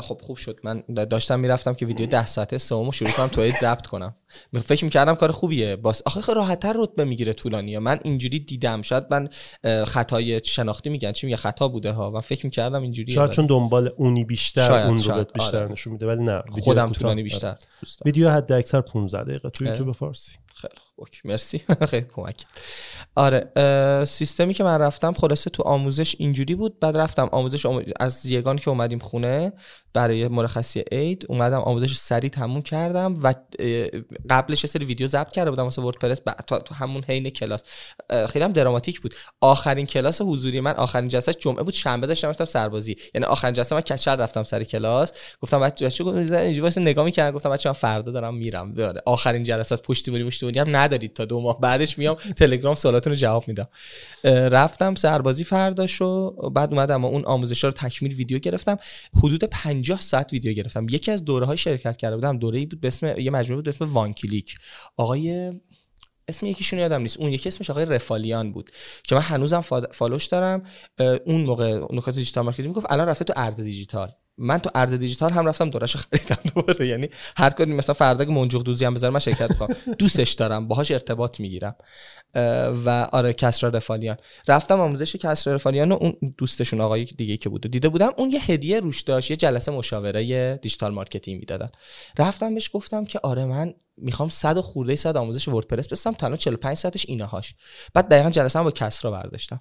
خب خوب شد، من داشتم میرفتم که ویدیو ده ساعته سومو شروع کنم توی ضبط کنم، فکر میکردم کار خوبیه. باز آخه راحت‌تر رتبه میگیره طولانیه، من اینجوری دیدم. شاید من خطای شناختی میگن چی میگه خطا بوده ها، من فکر میکردم اینجوریه، شاید چون دنبال اونی بیشتر شاید، اون رو بیشتر آره. نشون میده، ولی نه، خودم طولانی بیشتر. ویدیو حد اکثر پانزده دقیقه تو یوتیوب فارسی خیلی خوب، مرسی. خیلی کمک. آره سیستمی که من رفتم خلاصه تو آموزش اینجوری بود. بعد رفتم آموزش آموز... از یگان که اومدیم خونه برای مرخصی عید اومدم آموزش سریع تموم کردم و قبلش یه سری ویدیو ضبط کرده بودم واسه وردپرس تو همون حین کلاس. خیلی هم دراماتیک بود. آخرین کلاس حضوری من، آخرین جلسه جمعه بود، شنبه داشتم رفتم سربازی، یعنی آخرین جلسه من کچل رفتم سر کلاس. گفتم بچه‌ها اینجوری واسه نگاه می‌کردن، گفتم بچه‌ها فردا دارم میرم. آره آخرین جلسه از پشتیبانی پشتیبانی هم ندارید تا دو ماه بعدش میام تلگرام سوالاتونو جواب میدم. رفتم سربازی فرداشو، بعد اومدم اون آموزشا رو تکمیل ویدیو گرفتم. حدود پنجاه ساعت ویدیو گرفتم. یکی از دوره‌های شرکت کرده بودم، دوره‌ای بود به اسم یه مجموعه بود به اسم وان کلیک. آقای اسم یکیشون یادم نیست، اون یکی اسمش آقای رفالیان بود که من هنوزم فالوش دارم. اون موقع نکات دیجیتال مارکتینگ میگفت الان رفته تو ارز دیجیتال. من تو ارز دیجیتال هم رفتم دوره‌اشو خریدم دوباره، یعنی هر کاری مثلا فردا که منجوق دوزی هم بذارم من شرکت می‌کنم، دوستش دارم، باهاش ارتباط میگیرم. و آره کسرا رفالیان رفتم آموزش کسرا رفالیان و اون دوستشون آقای دیگه که بود دیده بودم، اون یه هدیه روش داشت، یه جلسه مشاوره دیجیتال مارکتینگ میدادن. رفتم بهش گفتم که آره من میخوام صد و خورده صد آموزش وردپرس بستم، تا الان چهل و پنج ساعتش اینهاش. بعد دقیقاً جلسه هم با کسرا برداشتم.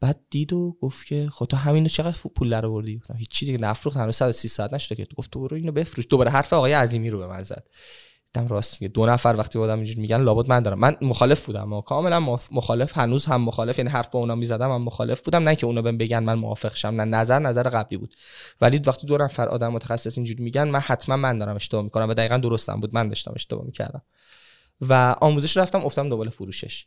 بعد دید و گفت که خب تو همینو چقدر پول در آوردی؟ گفتم هیچ چی دیگه نفروخت، هنوز صد و سی ساعت نشده که. گفت تو برو اینو بفروش. دوباره حرف آقای عظیمی رو به من زد. دیدم راست میگه. دو نفر وقتی آدم اینجوری میگن لابد من دارم. من مخالف بودم، ما کاملا مخالف، هنوز هم مخالف، یعنی حرف با اونا میزدم من مخالف بودم، نه که اونا بهم بگن من موافق شم، نه نظر نظر قبلی بود. ولی وقتی دو نفر آدم متخصص اینجوری میگن من حتما من دارم اشتباه میکنم و دقیقاً درستم بود، من داشتم اشتباه میکردم. و آموزش رفتم افتادم دوباره فروشش.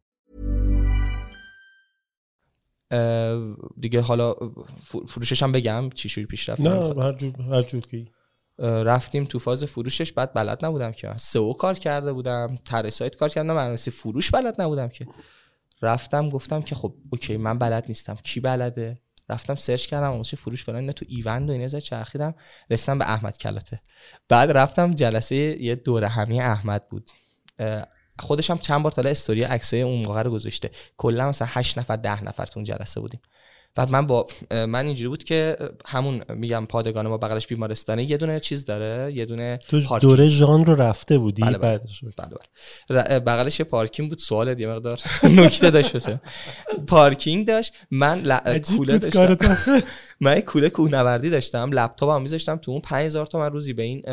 دیگه حالا فروشش هم بگم چی شوری پیش رفت؟ نه هر جور هر جور که رفتیم تو فاز فروشش. بعد بلد نبودم که سئو کار کرده بودم، طراح سایت کار کردم، برنامه‌نویسی فروش بلد نبودم که. رفتم گفتم که خب اوکی من بلد نیستم، کی بلده؟ رفتم سرچ کردم اون چه فروش فلان اینا تو ایوند و اینا زد چرخیدم، رسیدم به احمد کلاته. بعد رفتم جلسه یه دوره همی احمد بود، خودش هم چند بار تا استوری عکسای اون موقع رو گذاشته. کلا مثلا هشت نفر ده نفر تو اون جلسه بودیم. بعد من با من اینجوری بود که همون میگم پادگان ما بغلش بیمارستانه، یه دونه چیز داره، یه دونه پارکینگ. دوره ژان رو رفته بودی؟ بله بله بله. بغلش پارکینگ بود. سوالت یه مقدار نکته داشت واسه پارکینگ داشت. من کوله داشتم، من کوله کوهنوردی داشتم، لپتاپم میذاشتم تو اون پنج هزار تومن روزی به این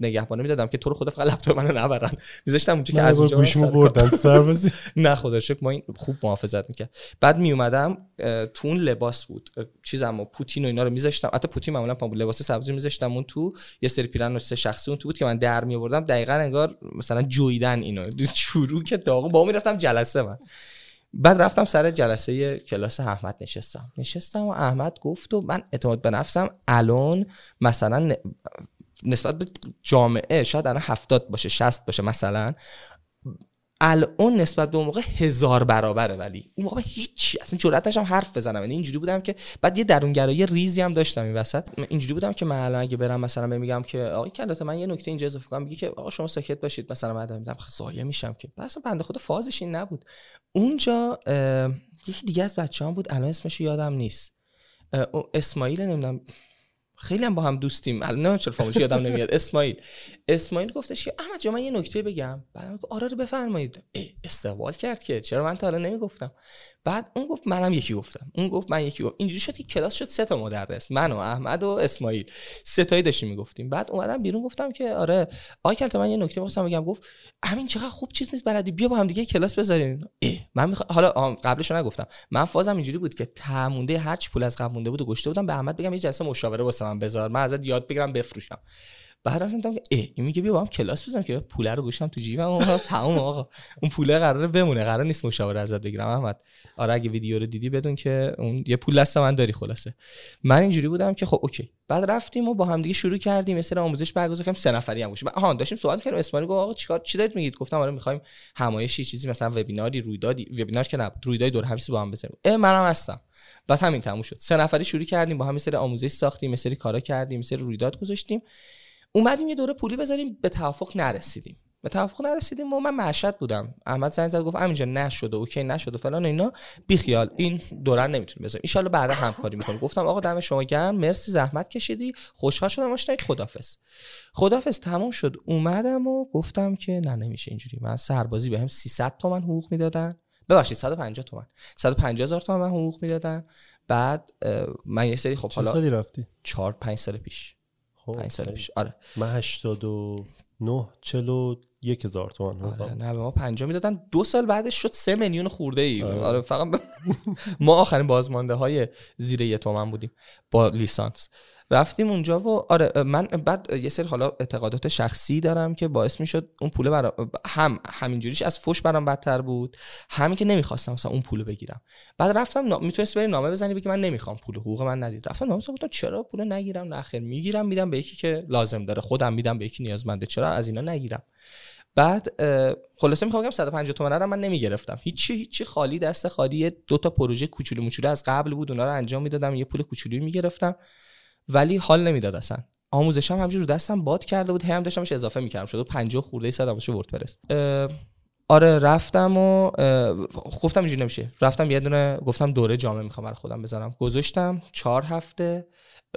نگهبانه میدادم که تو رو خدا فقط لپتاپ منو نبرن. میذاشتم اونجا که از اونجا گوشمو بردن سرویس. نه خدا شکر ما این خوب محافظت میکرد. بعد میومدم تو اون لباس بود چیزامو پوتین و اینا رو میذاشتم، حتی پوتین معمولا پام لباس سبزی میذاشتم اون تو، یه سری پیرن و سه شخصی اون تو بود که من در می آوردم. دقیقاً انگار مثلا جویدن اینو چورو که داغو با می رفتم جلسه من. بعد رفتم سر جلسه کلاس احمد نشستم نشستم و احمد گفت و من اعتماد به نفسم الان مثلا نسبت به جامعه شاید الان هفتاد باشه شصت باشه مثلا، الان نسبت به اون موقع هزار برابره، ولی اون موقع هیچ اصلا جرئت نشم حرف بزنم. یعنی اینجوری بودم که بعد یه درونگرایی ریزی هم داشتم این وسط. اینجوری بودم که من الان اگه برم مثلا میگم که آقای کلاته من یه نکته اینجا اضافه کنم، میگه که آقا شما ساکت باشید مثلا، بعد میگم ضایع میشم که اصلا بنده خدا فازش این نبود. اونجا یکی دیگه از بچه‌هام بود الان اسمش یادم نیست، اسماعیل نمیدونم خیلی هم با هم دوستیم، الان چرا فامیلش یادم نمیاد. اسماعیل اسماعیل گفتش که احمد جان من یه نکته بگم. بعد گفت آره بفرمایید. استقبال کرد که چرا من تا حالا نمیگفتم. بعد اون گفت منم یکی گفتم، اون گفت من یکی گفتم. اینجوری شد که کلاس شد سه تا مدرس، من و احمد و اسماعیل سه تایی داشتیم میگفتیم. بعد اومدم بیرون گفتم که آره آقا کلت من یه نکته می‌خواستم بگم. گفت همین چقدر خوب چیز نیست بلدی، بیا با هم دیگه کلاس بذاریم. من میخوام حالا قبلش نگفتم، من فازم اینجوری بود که تا مونده هر چی پول از قبل مونده بود و گشته بودم به احمد بگم یه جلسه مشاوره واسه من بذار، من ازت یاد بگیرم بفروشم. بعد رفتم که ای این میگه بیا با هم کلاس بزنم که پول رو گوشم تو جیبم آقا تمام آقا اون پول قراره بمونه، قرار نیست مشاوره ازت بگیرم احمد. آره اگه ویدیو رو دیدی بدون که اون یه پول دست من داری. خلاصه من اینجوری بودم که خب اوکی. بعد رفتیم و با هم دیگه شروع کردیم یه سری آموزش برگزار کردیم، سه نفری هم گوش. آها داشتیم صحبت می‌کردیم، اسماعیل گفت آقا چیکار چی دارید میگید؟ گفتم آره می‌خوایم همایشی چیزی مثلا وبیناری رویدادی وبینار که نه رویدادی دور همیشه با هم بزنیم. اه منم هستم. بعد همین تموم شد، سه نفری شروع کردیم با هم سری آموزش ساختیم، سری کارا کردیم، سری رویداد گذاشتیم. اومدیم یه دوره پولی بذاریم، به توافق نرسیدیم به توافق نرسیدیم و من مشهد بودم. احمد زنگ زد گفت امینجا نشده، اوکی نشده فلان اینا، بی خیال این دوره نمیتونیم بذاریم، ان شاء الله بعدا همکاری میکنیم. گفتم آقا دم شما گرم، مرسی زحمت کشیدی، خوشحال شدم آشنایت، خدافظ. خدافظ تمام شد. اومدم و گفتم که نه نمیشه اینجوری، من سربازی بهم سیصد تومن حقوق میدادن، ببخشید صد و پنجاه تومن صد و پنجاه هزار تومن حقوق میدادن. بعد من یه سری خب حالا چند سالی رفتی؟ چهار پنج سال پیش. پنج سال پیش آره من هشتاد و نه چهل و یک هزار تومان آره نه به ما پنجاه میدادن، دو سال بعدش شد سه میلیون خورده ای. آره, آره فقط ب... ما آخرین بازمانده های زیر یه تومن بودیم با لیسانس. رفتیم اونجا و آره من بعد یه سری حالا اعتقادات شخصی دارم که باعث میشد اون پوله برا هم همینجوریش از فوش برام بدتر بود، همین که نمیخواستم مثلا اون پولو بگیرم. بعد رفتم نا... میتونستی بری نامه بزنی بگی من نمیخوام پول، حقوق من ندید. رفتم نامه گفتم چرا پولو نگیرم؟ نه خیر میگیرم میدم به یکی که لازم داره، خودم میدم به یکی نیازمنده، چرا از اینا نگیرم؟ بعد خلاصه میخوام بگم صد و پنجاه تومن رو من نمیگرفتم، هیچی هیچی خالی دست خالی. دو تا پروژه کوچولو موچولو از قبل بود اونا رو انجام میدادم، یه پول کوچولویی میگرفتم ولی حال نمیداد اصلا. آموزشم همینجوری رو دستم باد کرده بود، هی هم داشتمش اضافه میکردم، شده پنجاه خورده صد آموزش وردپرس. آره رفتم و گفتم اینجوری نمیشه. رفتم یه دونه گفتم دوره جامعه میخوام برای خودم بذارم، گذاشتم چهار هفته.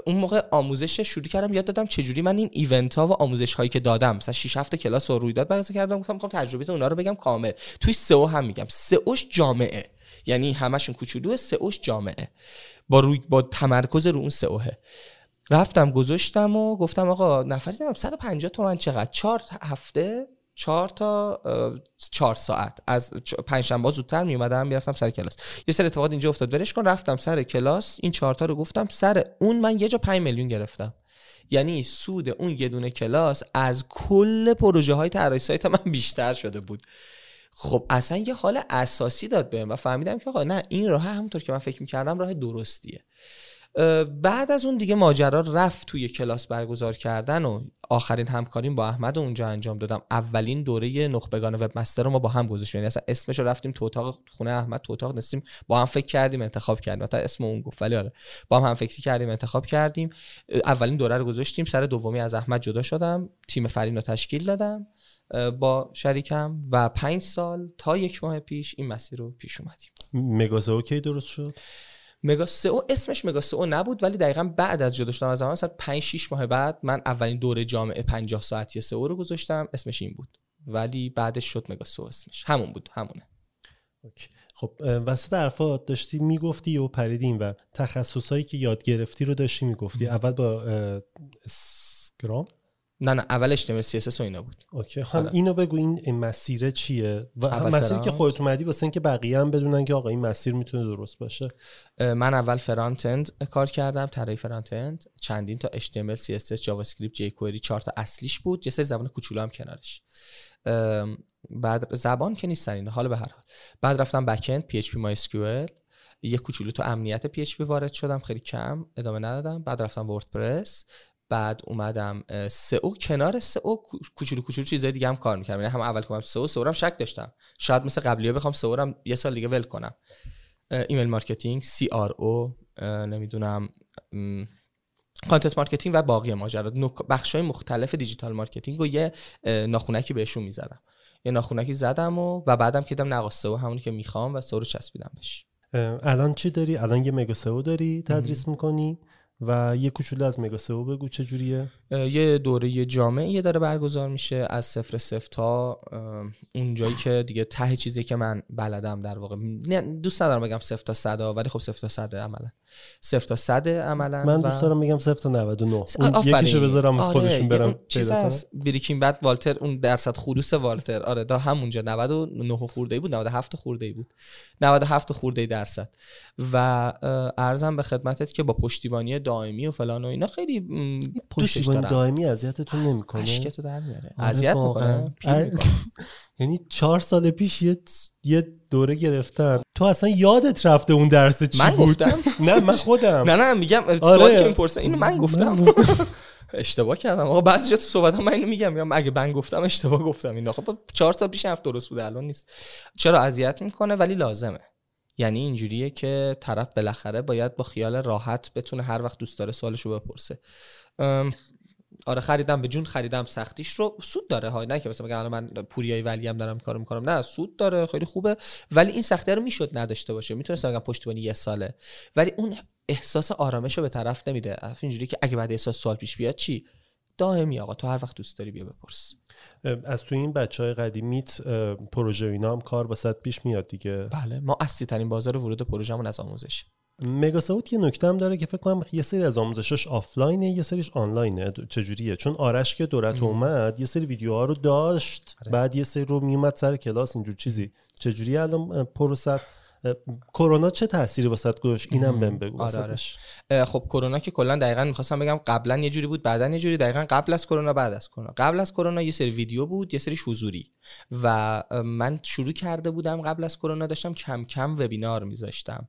اون موقع آموزش شروع کردم، یاد دادم چجوری من این ایونت ها و آموزش هایی که دادم مثلا شش هفت کلاس و رویداد برگزار کردم، گفتم میخوام تجربیات اونها رو بگم کامل. توی سئو هم میگم، سئوش جامعه، یعنی همشون کوچولو، سئوش جامعه با روی با تمرکز رو اون سئو. رفتم گذاشتم و گفتم آقا نفری دارم صد و پنجاه تومن چقدر؟ چهار هفته چهار تا چهار ساعت از پنجشنبه زودتر می اومدم میرفتم سر کلاس. یه سر اتفاقات اینجا افتاد ولش کن. رفتم سر کلاس این چهار تا رو گفتم، سر اون من یه جا پنج میلیون گرفتم، یعنی سود اون یه دونه کلاس از کل پروژه های طراحی سایت من بیشتر شده بود. خب اصلا یه حال اساسی داد بهم و فهمیدم که آقا نه این راه همونطور که من فکر می‌کردم راه درستیه. بعد از اون دیگه ماجرا رفت توی کلاس برگزار کردن و آخرین همکاریم با احمد اونجا انجام دادم. اولین دوره نخبگان وب مستر رو ما با هم گذاشتیم، یعنی اصلا اسمش رو رفتیم تو اتاق خونه احمد، تو اتاق نشستیم با هم فکر کردیم انتخاب کردیم، تا اسم اون گفت ولی آره با هم هم فکری کردیم انتخاب کردیم. اولین دوره رو گذاشتیم، سر دومی از احمد جدا شدم، تیم فرین رو تشکیل دادم با شریکم و پنج سال تا یک ماه پیش این مسیر رو پیش اومدیم. مگا سئو کی درست شد؟ مگا سئو اسمش مگا سئو نبود ولی دقیقاً بعد از جدا شدن از زمان مثلا پنج شش ماه بعد من اولین دوره جامعه پنجاه ساعتی سئو رو گذاشتم، اسمش این بود ولی بعدش شد مگا سئو، اسمش همون بود همونه. اوکی. خب وسط حرفا داشتی میگفتی و پریدیم و تخصصایی که یاد گرفتی رو داشتی میگفتی اول با اسکرام؟ نه نه اولش نمی سی اس اس و اینا بود. اوکی هم اینو بگو این مسیر چیه و هم مسیری که خودت اومدی واسه اینکه بقیه هم بدونن که آقا این مسیر میتونه درست باشه. من اول فرانت اند کار کردم، طراحی فرانت اند، چندین تا اچ تی ام ال سی اس اس جاوا اسکریپت جی کوئری چهار تا اصلیش بود، یه سری زبان کوچولو هم کنارش، بعد زبان که نیستن اینا حالا به هر حال. بعد رفتم بک اند پی اچ پی مای اس کیو ال، یه کوچولو تو امنیت پی اچ پی وارد شدم خیلی کم ادامه ندادم. بعد رفتم وردپرس، بعد اومدم سئو، کنار سئو کوچولو کوچولو چیزای دیگه هم کار می‌کردم، یعنی هم اول کردم سئو، سئو هم شک داشتم شاید مثل قبلی‌ها بخوام سئو هم یه سال دیگه ول کنم. ایمیل مارکتینگ، سی آر او، نمیدونم کانتنت مارکتینگ و باقی ماجرا، بخش‌های مختلف دیجیتال مارکتینگ و یه ناخونکی بهشون می‌زدم، یه ناخونکی زدم و و بعدم که دیدم نقاش سئو همونی که می‌خوام و سئو رو چسبیدم بهش. الان چی داری؟ الان یه مگا سئو داری تدریس می‌کنی و یه کوچولو از مگا سئو بگو چه جوریه. یه دوره یه جامعه داره برگزار میشه از صفر صفر تا اون جایی که دیگه ته چیزی که من بلدم در واقع. دوست ندارم بگم صفر تا صد ولی خب صفر تا صد عملا صفر تا صد عملا من دوست دارم بگم صفر تا نود و نه. یکیشو بذارم از خودشون برام پیدا کنم. بریکینگ بد والتر اون درصد خلوص والتر آره تا همونجا نود و نه خرده‌ای بود نود و هفت خرده‌ای بود نود و هفت خرده‌ای درصد و عرضم به خدمتت که با پشتیبانی دائمی و فلان و اینا خیلی پشتیبانی دائمی اذیتتون نمی‌کنه؟ اشکتو در میاره اذیت می‌کنه یعنی چهار سال پیش یه یه دوره گرفتم تو اصلا یادت رفته اون درس چی بود؟ نه من خودم نه نه میگم سوالی که میپرسن اینو من گفتم اشتباه کردم آقا بعضی جا تو صحبتام من اینو میگم میگم اگه من گفتم اشتباه گفتم اینا خب چهار سال پیش هفت درست بود الان نیست. چرا اذیت میکنه ولی لازمه. یعنی اینجوریه که طرف بالاخره باید با خیال راحت بتونه هر وقت دوست داره سوالشو بپرسه. آره خریدم به جون خریدم سختیش رو سود داره ها نه که مثلا بگم الان من پوریای ولی هم دارم کارو میکنم نه سود داره خیلی خوبه ولی این سختی رو میشد نداشته باشه میتونستم بگم پشتیبانی یه ساله ولی اون احساس آرامش رو به طرف نمیده اینجوری که اگه بعد احساس سوال پیش بیاد چی دائمی آقا تو هر وقت دوست داری بیا بپرس. از تو این بچهای قدیمیت پروژه اینا هم کار واسط پیش میاد دیگه؟ بله ما اصلی ترین بازار ورود پروژه‌مون از آموزش. مگا سئو یه نکته هم داره که فکر کنم یه سری از آموزشاش آفلاینه یه سریش آنلاینه چجوریه؟ چون آرش که دورت اومد یه سری ویدیوها رو داشت آره. بعد یه سری رو میومد سر کلاس اینجور چیزی چجوریه الان پروسه کرونا چه تأثیری واسط گذاشت اینم بهم بگو. آره آره. خب کرونا که کلا دقیقاً می‌خواستم بگم قبلا یه جوری بود بعدن یه جوری دقیقاً قبل از کرونا بعد از کرونا. قبل از کرونا یه سری ویدیو بود یه سری حضوری و من شروع کرده بودم قبل از کرونا داشتم کم کم وبینار می‌ذاشتم.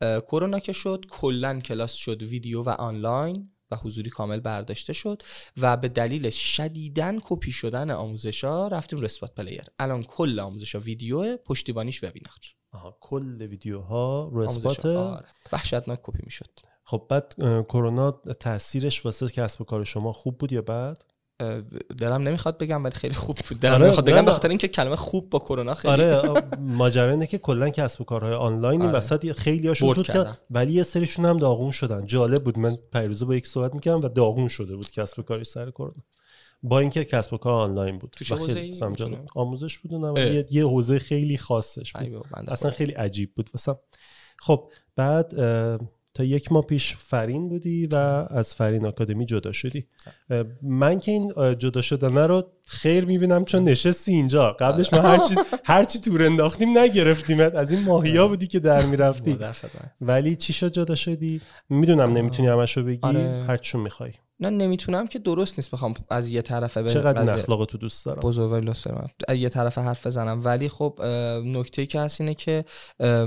کرونا که شد کلا کلاس شد ویدیو و آنلاین و حضوری کامل برداشته شد و به دلیل شدیداً کپی شدن آموزش‌ها رفتیم رو اسپات پلیر. الان کل آموزش‌ها ویدیو پشتیبانیش وبینار. آها کل ویدیوها رو اسپات آره. وحشتناک کپی میشد. خب بعد کرونا تاثیرش واسه کسب و کار شما خوب بود یا بد؟ دلم نمیخواد بگم ولی خیلی خوب بود. دلم آره، نمیخواد بگم به خاطر اینکه کلمه خوب با کرونا خیلی آره ماجرا اینه که کلا کسب و کارهای آنلاین این آره. وسط خیلیاشون بود که ولی یه سریشون هم داغون شدن. جالب بود من پیروزه با یک صحبت میکردم و داغون شده بود کسب و کاری سر کرونا با اینکه کسب و کار آنلاین بود خیلی سمجان آموزش بود و یه،, یه حوزه خیلی خاصش بود اصلا خیلی عجیب بود واسم. خب بعد تا یک ماه پیش فرین بودی و از فرین آکادمی جدا شدی. من که این جدا شدنه رو خیر میبینم چون نشستی اینجا. قبلش ما هرچی هرچی تور انداختیم نگرفتیمت از این ماهیا بودی که در میرفتی ولی چی شد جدا شدی؟ میدونم نمیتونی همشو بگی آره. هرچون میخوای. نه نمیتونم که درست نیست بخوام از یه طرفه به چقدر اخلاق تو دوست دارم بزرگوار دوست دارم از یه طرف حرف بزنم ولی خب نکته‌ای که هست اینه که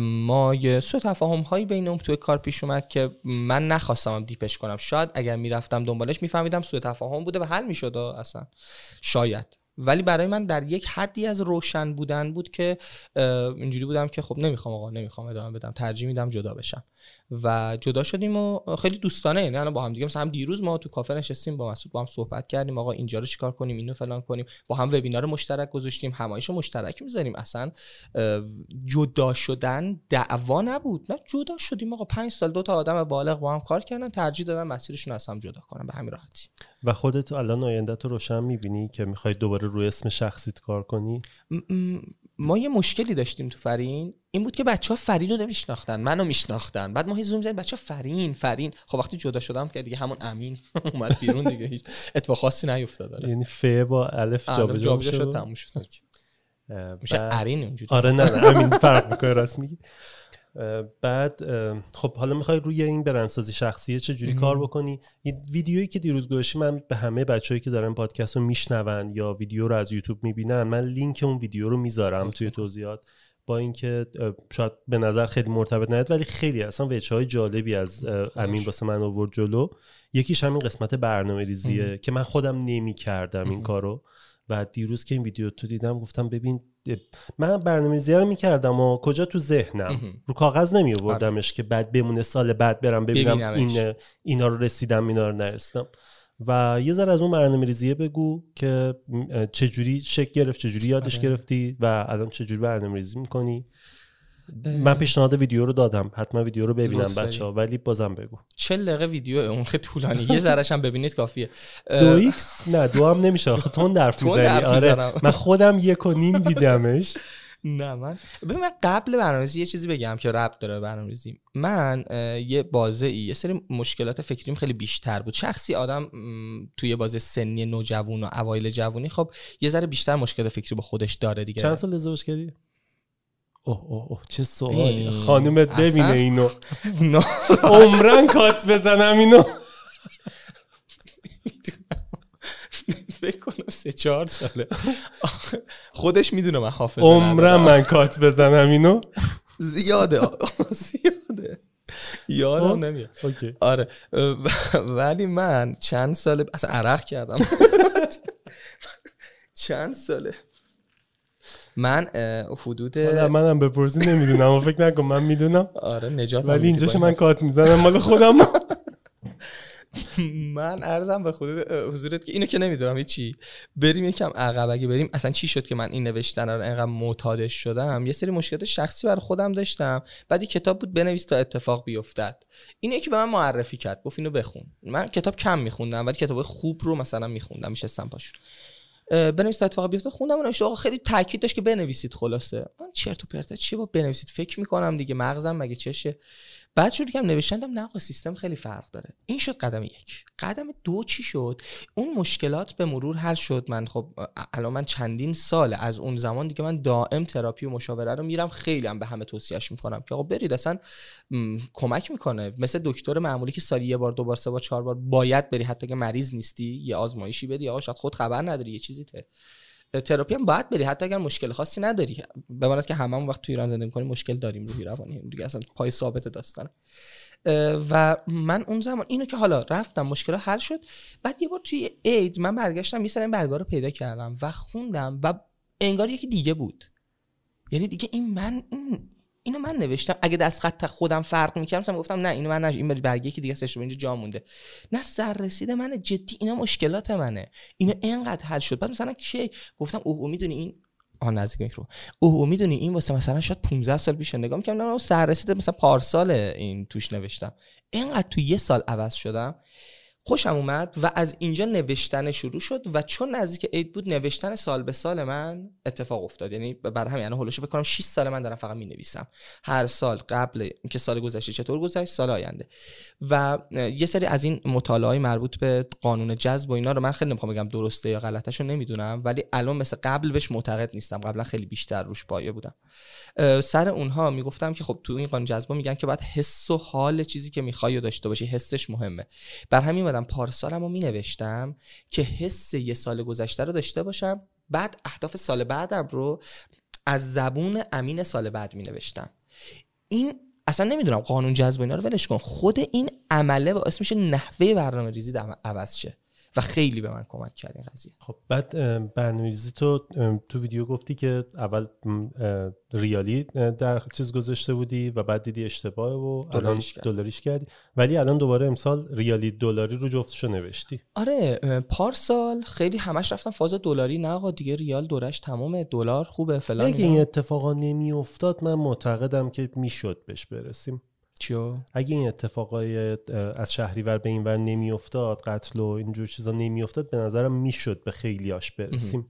ما یه سوء تفاهم هایی بینم توی کار پیش اومد که من نخواستم دیپش کنم. شاید اگر میرفتم دنبالش میفهمیدم سوء تفاهم بوده و حل میشد اصلا شاید ولی برای من در یک حدی از روشن بودن بود که اینجوری بودم که خب نمیخوام آقا نمیخوام ادامه بدم ترجیح میدم جدا بشم و جدا شدیم و خیلی دوستانه یعنی الان با هم دیگه مثلا هم دیروز ما تو کافه نشستیم با مسعود با هم صحبت کردیم آقا اینجا رو چیکار کنیم اینو فلان کنیم با هم وبینار مشترک گذاشتیم همایش مشترک می‌ذاریم اصلا جدا شدن دعوا نبود نه جدا شدیم آقا پنج سال دو تا آدم بالغ با هم کار کردن ترجیح دادن مسیرشون رو از هم جدا کنن به همین راحتی. و خودت الان آینده‌تو روشن می‌بینی که می‌خوای دوباره روی اسم شخصیت کار کنی؟ ما یه مشکلی داشتیم تو فرین این بود که بچه‌ها فرین رو نمی‌شناختن منو می‌شناختن بعد ما هی زوم زدیم بچه‌ها فرین فرین خب وقتی جدا شدم که دیگه همون امین اومد بیرون دیگه هیچ اتفاق خاصی نیفتاد یعنی ف با الف جابجا جا شد تموم شد میشه ارین اونجوری آره نه نه امین فرق می‌کنه راست میگی. بعد خب حالا میخوای روی این برندسازی شخصیه چه جوری کار بکنی؟ این ویدیویی که دیروز گذاشتی من به همه بچه‌هایی که دارن پادکست رو میشنون یا ویدیو رو از یوتیوب میبینن من لینک اون ویدیو رو میذارم توی توضیحات با اینکه شاید به نظر خیلی مرتبط نیاد ولی خیلی اصلا وجه‌های جالبی از امین واسه من آورد جلو. یکیش همین قسمت برنامه‌ریزیه که من خودم نمی‌کردم این کارو و دیروز که این ویدیو تو دیدم گفتم ببین من برنامه‌ریزی رو می‌کردم و کجا تو ذهنم رو کاغذ نمی‌آوردمش که بعد بمونه سال بعد برم ببینم این اینا رو رسیدم اینا رو نرسیدم. و یه ذره از اون برنامه‌ریزی بگو که چجوری شکل گرفت چجوری یادش گرفتی و الان چجوری برنامه‌ریزی می‌کنی؟ من پیشنهاد ویدیو رو دادم، حتما ویدیو رو ببینم بچه‌ها، ولی بازم بگو چهل دقیقه ویدیو اون خیلی طولانی یه ذره‌ش هم ببینید کافیه. دو ایکس نه دو هم نمیشه آخه تون درف می‌زنی. آره من خودم یک و نیم دیدمش. نه من ببین من قبل برنامه‌ریزی یه چیزی بگم که ربط داره برنامه‌ریزی. من یه بازه‌ای یه سری مشکلات فکریم خیلی بیشتر بود. شخصی آدم توی بازه سنی نوجوان و اوایل جوانی خب یه ذره بیشتر مشکل فکری با خودش داره دیگه. چند سال ازدواج کردی؟ اوه اوه اوه چه سوالی. خانومت ببینه اینو عمرن کات بزنم اینو. فکر کنم سه چهار ساله خودش میدونه من حافظه ندارم. عمرم من کات بزنم اینو زیاده زیاده یادم نمیاد. آره ولی من چند ساله اصلا عرق کردم. چند ساله من حدود والا منم بپرسی نمیدونم اما فکر نکن من میدونم. آره نجات ولی اینجاش من کات میزنم مال خودم. من عرضم به خود حضورت که اینو که نمیدونم هیچی. بریم یکم عقب. اگه بریم اصلا چی شد که من این نوشتن رو اینقدر معتادش شدم؟ یه سری مشکلات شخصی برای خودم داشتم. بعد کتاب بود بنویس تا اتفاق بیفتد. این یکی به من معرفی کرد گفت اینو بخون. من کتاب کم میخوندم ولی کتاب خوب رو مثلا میخوندم میشستم پاشون بنویسید اتفاق بیفته. خوندم نوشته آقا خیلی تاکید داشت که بنویسید. خلاصه من چرت و پرت چی با بنویسید فکر میکنم دیگه مغزم مگه چشه. بعد شروع کردم نوشتم نه آقا سیستم خیلی فرق داره. این شد قدم یک. قدم دو چی شد؟ اون مشکلات به مرور حل شد. من خب الان من چندین سال از اون زمان دیگه من دائم تراپی و مشاوره رو میرم. خیلی هم به همه توصیهش میکنم که آقا برید اصلا م... کمک میکنه. مثل دکتر معمولی که سالی یه بار دو بار سه بار چهار بار باید بری حتی اگه مریض نیستی یه آزمایشی بدی. آقا شاید خود خبر نداری یه چیزی ته. تراپی هم باید بری حتی اگر مشکل خاصی نداری. بماند که هممون وقت تو ایران زندگی می‌کنیم مشکل داریم روحی روانی دیگه اصلا پای ثابت داستانه. و من اون زمان اینو که حالا رفتم مشکل حل شد. بعد یه بار توی عید من برگشتم یه سری برگا رو پیدا کردم و خوندم و انگار یکی دیگه بود. یعنی دیگه این من این اینو من نوشتم. اگه دست خط خودم فرق می‌کردم مثلا گفتم نه اینو من نش این برگه که دیگه سش رو اینجا جا مونده. نه سر رسید من جدی اینا مشکلات منه. اینو اینقدر حل شد. بعد مثلا کی گفتم اوه او میدونی این آ نزدیک میکرو اوه او میدونی این واسه مثلا شاید پانزده سال پیش نگاه می‌کردم نه سر رسید مثلا پارسال این توش نوشتم. اینقدر تو یه سال عوض شدم. خوشم اومد و از اینجا نوشتن شروع شد و چون نزدیک عید بود نوشتن سال به سال من اتفاق افتاد. یعنی برای همین الان هولوش بکنم شش سال من دارم فقط می‌نویسم. هر سال قبل اینکه سال گذشته چطور گذشت سال آینده و یه سری از این مطالعه‌های مربوط به قانون جذب و اینا رو من خیلی نمی‌خوام بگم درسته یا غلطش رو نمیدونم ولی الان مثل قبل بهش معتقد نیستم. قبلا خیلی بیشتر روش پایه بودم. سر اونها میگفتم که خب تو این قانون جذب میگن که باید حس و حال چیزی که می‌خوای داشته باشی. حسش مهمه. برای همین پارسالم رو می نوشتم که حس یه سال گذشته رو داشته باشم. بعد اهداف سال بعدم رو از زبون امین سال بعد می نوشتم. این اصلا نمیدونم قانون جذب اینا رو ولش کن. خود این عمله با اسمش نحوه برنامه ریزی عوض شه و خیلی به من کمک کرد این قضیه. خب بعد برنامه‌ریزی تو تو ویدیو گفتی که اول ریالی در چیز گذاشته بودی و بعد دیدی اشتباهه و الان دلاریش کردی ولی الان دوباره امسال ریالی دلاری رو جفتشو نوشتی. آره پارسال خیلی همش رفتم فاز دلاری. نه آقا دیگه ریال دورش تمام دلار خوبه فلان. اگه این اتفاقا نمیافتاد من معتقدم که میشد بهش برسیم. چیو؟ اگه این اتفاقای از شهریور به اینور نمیافتاد قتل و اینجور چیزا نمیافتاد به نظرم میشد به خیلیاش برسیم.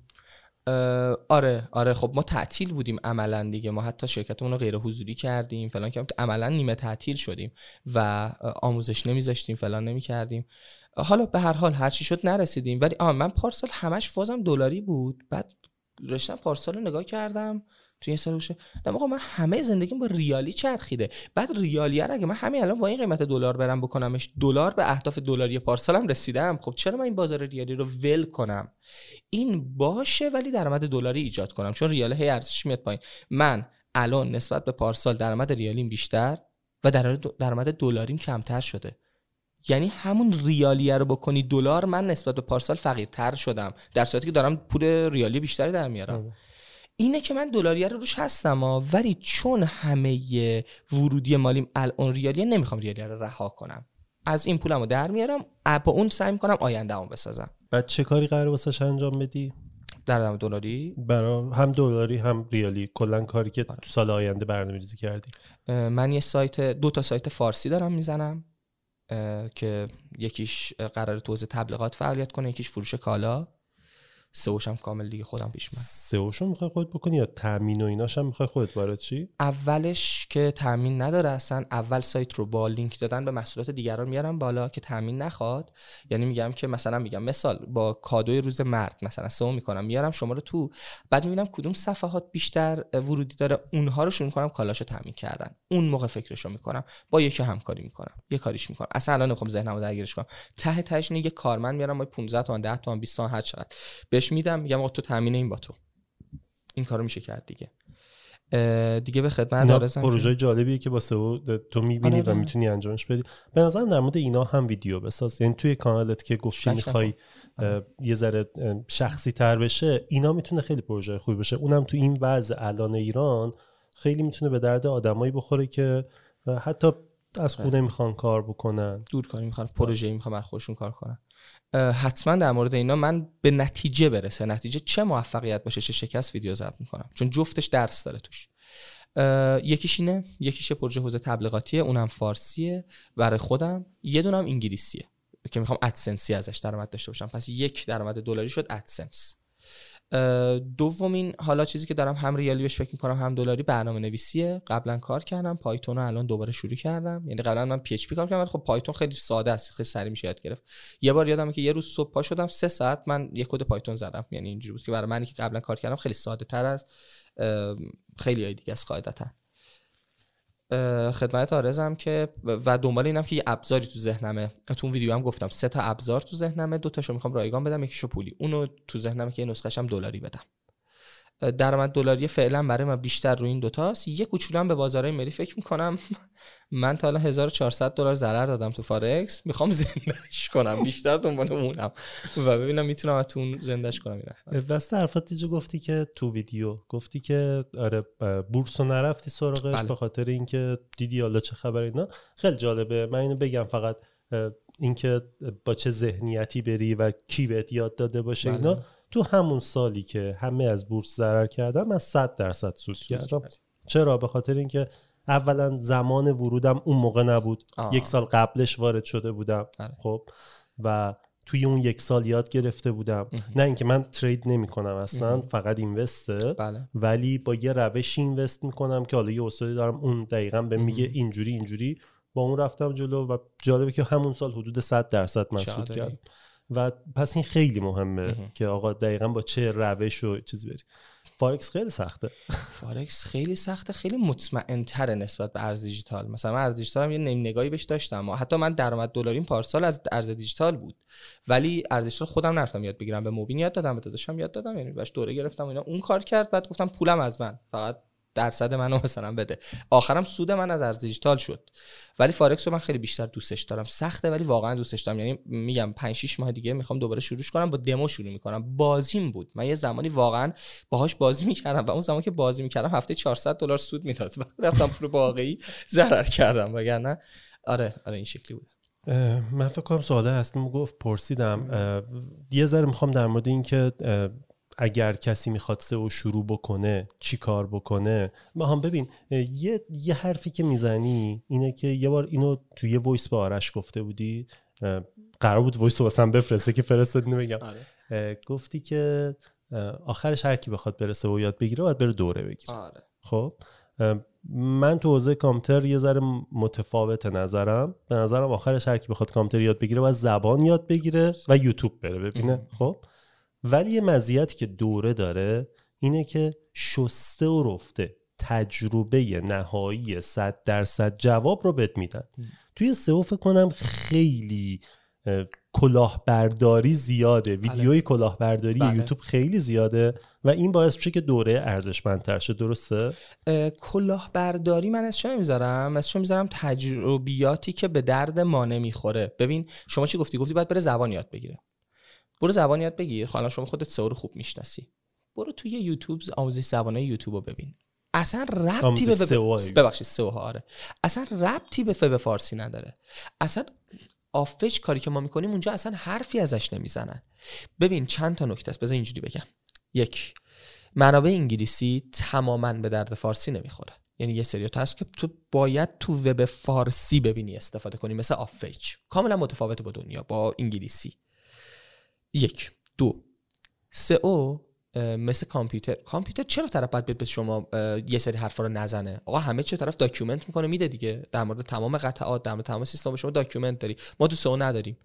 آره آره خب ما تعطیل بودیم عملا دیگه. ما حتی شرکتمون رو غیر حضوری کردیم فلان که عملا نیمه تعطیل شدیم و آموزش نمیذاشتیم فلان نمیکردیم. حالا به هر حال هر چی شد نرسیدیم ولی آ من پارسال همش فازم دلاری بود. بعد رشتم پارسال رو نگاه کردم تو این سالوشه نه آقا من همه زندگیم با ریالی چرخیده. بعد ریالیه اگه من همین الان با این قیمت دلار برم بکنمش دلار به اهداف دلاری پارسالم رسیدم. خب چرا من این بازار ریالی رو ول کنم؟ این باشه ولی درآمد دلاری ایجاد کنم چون ریال هی ارزش میاد پایین. من الان نسبت به پارسال درآمد ریالیم بیشتر و درآمد دلاریم کمتر شده. یعنی همون ریالیه رو بکنی دلار من نسبت به پارسال فقیرتر شدم در صورتی که دارم پول ریالی بیشتری در میارم. اینه که من دلاریه رو روش هستم ولی چون همه ورودی مالیم الان ریالیه نمیخوام ریالیه رو رها کنم. از این پولمو در میارم با اون سعی میکنم آینده‌مو بسازم. بعد چه کاری قراره واسش انجام بدی؟ درآمد دلاری برای هم دلاری هم ریالی کلا کاری که تو سال آینده برنامه‌ریزی کردیم. من یه سایت دو تا سایت فارسی دارم میزنم که یکیش قرار توزیع تبلیغات فعالیت کنه، یکیش فروش کالا. سئوش هم کامل دیگه خودم پیش میاد. سئوش رو میخوای خودت بکنی یا تامین و ایناش هم میخوای خودت برای چی؟ اولش که تامین نداره اصلا، اول سایت رو با لینک دادن به محصولات دیگران میارم بالا که تامین نخواد. یعنی میگم که مثلا میگم مثال با کادوی روز مرد مثلا سئو میکنم، میارم شما رو تو، بعد میبینم کدوم صفحات بیشتر ورودی داره، اونها رو شون کنم کالاشو تامین کردن. اون موقع فکرشو میکنم، با یکی همکاری میکنم، یه کاریش میکنم. اصلا الان نمیخوام ذهنمو درگیرش کنم. ته تهش یه کارمند میارم پانزده تومن ده تومن بیست تومن هر چقدر بهش میدم، میگم آقا تو تامین این با تو. این کارو میشه کرد دیگه. دیگه به خدمت آرزم. پروژه جالبیه که با سئو تو میبینی و میتونی انجامش بدی. به نظرم در مورد اینا هم ویدیو بساز. یعنی توی کانالت که گفتی میخوای یه ذره شخصی تر بشه، اینا میتونه خیلی پروژه خوبی بشه. اونم تو این وضع الان ایران خیلی میتونه به درد آدمایی بخوره که حتی از خونه میخوان کار بکنن، دورکاری میخوان، پروژه‌ای میخوان بر خودشون کار کنن. حتما در مورد اینا من به نتیجه برسه، نتیجه چه موفقیت باشه چه شکست ویدیو ضبط میکنم، چون جفتش درس داره توش. یکیش اینه، یکیش پروژه حوزه تبلیغاتیه، اونم فارسیه برای خودم، یه دونم انگلیسیه که میخوام ادسنسی ازش درآمد داشته باشم. پس یک درآمد دلاری شد ادسنس. دومین حالا چیزی که دارم هم ریالی بهش فکر می‌کنم هم دلاری، برنامه‌نویسیه. قبلا کار کردم، پایتون رو الان دوباره شروع کردم. یعنی قبلا من پی اچ پی کار کردم، خب پایتون خیلی ساده است، خیلی سریع میشه یاد گرفت. یه بار یادمه که یه روز صبح پا شدم سه ساعت من یه کد پایتون زدم. یعنی اینجوری بود که برای منی که قبلا کار کردم خیلی ساده‌تر از خیلیای دیگه است قاعدتاً. خدمت آرزم که و دنبال اینم که یه ابزاری تو ذهنمه. تو اون ویدیو هم گفتم سه تا ابزار تو ذهنمه، دو تاشو میخوام رایگان بدم، یکیشو پولی. اونو تو ذهنمه که نسخه‌ش هم دلاری بدم. درآمد دلاری فعلا برای من بیشتر روی این دو تاست. یه کوچولو هم به بازارهای ملی فکر میکنم. من تا الان هزار و چهارصد دلار ضرر دادم تو فارکس، میخوام زندهش کنم، بیشتر دنبال اونم و ببینم میتونم اتون زندهش کنم. اینا دست حرفات جو گفتی که تو ویدیو گفتی که آره بورس رو نرفتی سراغش، بله. به خاطر اینکه دیدی حالا چه خبر اینا. خیلی جالبه. من اینو بگم فقط اینکه با چه ذهنیتی بری و کی بهت یاد داده باشه، بله. اینا تو همون سالی که همه از بورس ضرر کردم من صد درصد سود کردم. چرا؟ به خاطر اینکه اولا زمان ورودم اون موقع نبود، آه. یک سال قبلش وارد شده بودم، آره. خب و توی اون یک سال یاد گرفته بودم. امه. نه اینکه من ترید نمی کنم اصلا، امه. فقط اینوسته، بله. ولی با یه روش اینوست میکنم که حالا یه اصولی دارم، اون دقیقاً به میگه اینجوری اینجوری، با اون رفتم جلو و جالبه که همون سال حدود صد درصد من سود کردم. و پس این خیلی مهمه امه. که آقا دقیقاً با چه روش و چیز بری. فارکس خیلی سخته. فارکس خیلی سخته، خیلی مطمئن‌تره نسبت به ارز دیجیتال. مثلا ارز دیجیتال هم یه نیم نگاهی بهش داشتم. حتی من درآمد دلاریم پارسال از ارز دیجیتال بود، ولی ارز دیجیتال خودم نرفتم یاد بگیرم، به موبین یاد دادم، به داداشم یاد دادم، یعنی باش دوره گرفتم اینا. اون کار کرد، بعد گفتم پولم از من، فقط درصد منو مثلا بده. آخرام سود من از ارز دیجیتال شد. ولی فارکس رو من خیلی بیشتر دوستش دارم. سخته ولی واقعا دوستش دارم. یعنی میگم پنج شش ماه دیگه میخوام دوباره شروعش کنم. با دمو شروع میکنم. بازیم بود، من یه زمانی واقعا باهاش بازی میکردم و اون زمانی که بازی میکردم هفته چهارصد دلار سود میداد. رفتم پول باقی ضرر کردم، وگرنه آره آره این شکلی بود. من فکر کنم سواله اصلا گفت پرسیدم. یه ذره میخوام در مورد این که اگر کسی میخواد سئو شروع بکنه چی کار بکنه. ما هم ببین یه یه حرفی که میزنی اینه که یه بار اینو توی یه وایس به آرش گفته بودی، قرار بود وایس رو واسم بفرسته که فرستادی نمیگم، آره. گفتی که آخرش هر کی بخواد برسه و یاد بگیره باید بره دوره بگیره، آره. خب من تو حوزه کامپیوتر یه ذره متفاوت نظرم. به نظرم آخرش هر کی بخواد کامپیوتر یاد بگیره باید زبان یاد بگیره و یوتیوب بره ببینه. خب ولی یه مزیتی که دوره داره اینه که شسته و رفته تجربه نهایی صد درصد جواب رو بهت میدن. توی سئو فکر کنم خیلی کلاهبرداری زیاده، ویدیوی کلاهبرداری یوتیوب خیلی زیاده و این باعث میشه که دوره ارزشمندتر شه. درسته؟ کلاهبرداری من ازش نمیذارم، ازش میذارم تجربیاتی که به درد ما نمیخوره. ببین شما چی گفتی؟ گفتی باید بره زبان یاد بگیره. برو زبان یاد بگیر. حالا شما خودت سئو رو خوب میشناسی، برو توی یوتیوب آموزش زبانای یوتیوب رو ببین. اصلا ربطی به ببخشید سئو ها، آره، اصلا ربطی به فب فارسی نداره. اصلا آفج کاری که ما میکنیم اونجا اصلا حرفی ازش نمیزنن. ببین چند تا نکته است بذار اینجوری بگم. یک، منابع انگلیسی تماماً به درد فارسی نمیخوره. یعنی یه سری هست که تو باید تو وب فارسی ببینی استفاده کنی، مثل آفیج، کاملا متفاوت با دنیا با انگلیسی. یک. دو، سئو مثل کامپیوتر، کامپیوتر چرا طرف باید به شما یه سری حرفا رو نزنه؟ آقا همه چه طرف داکیومنت میکنه میده دیگه، در مورد تمام قطعات، در مورد تمام سیستم شما داکیومنت داری. ما تو سئو نداریم،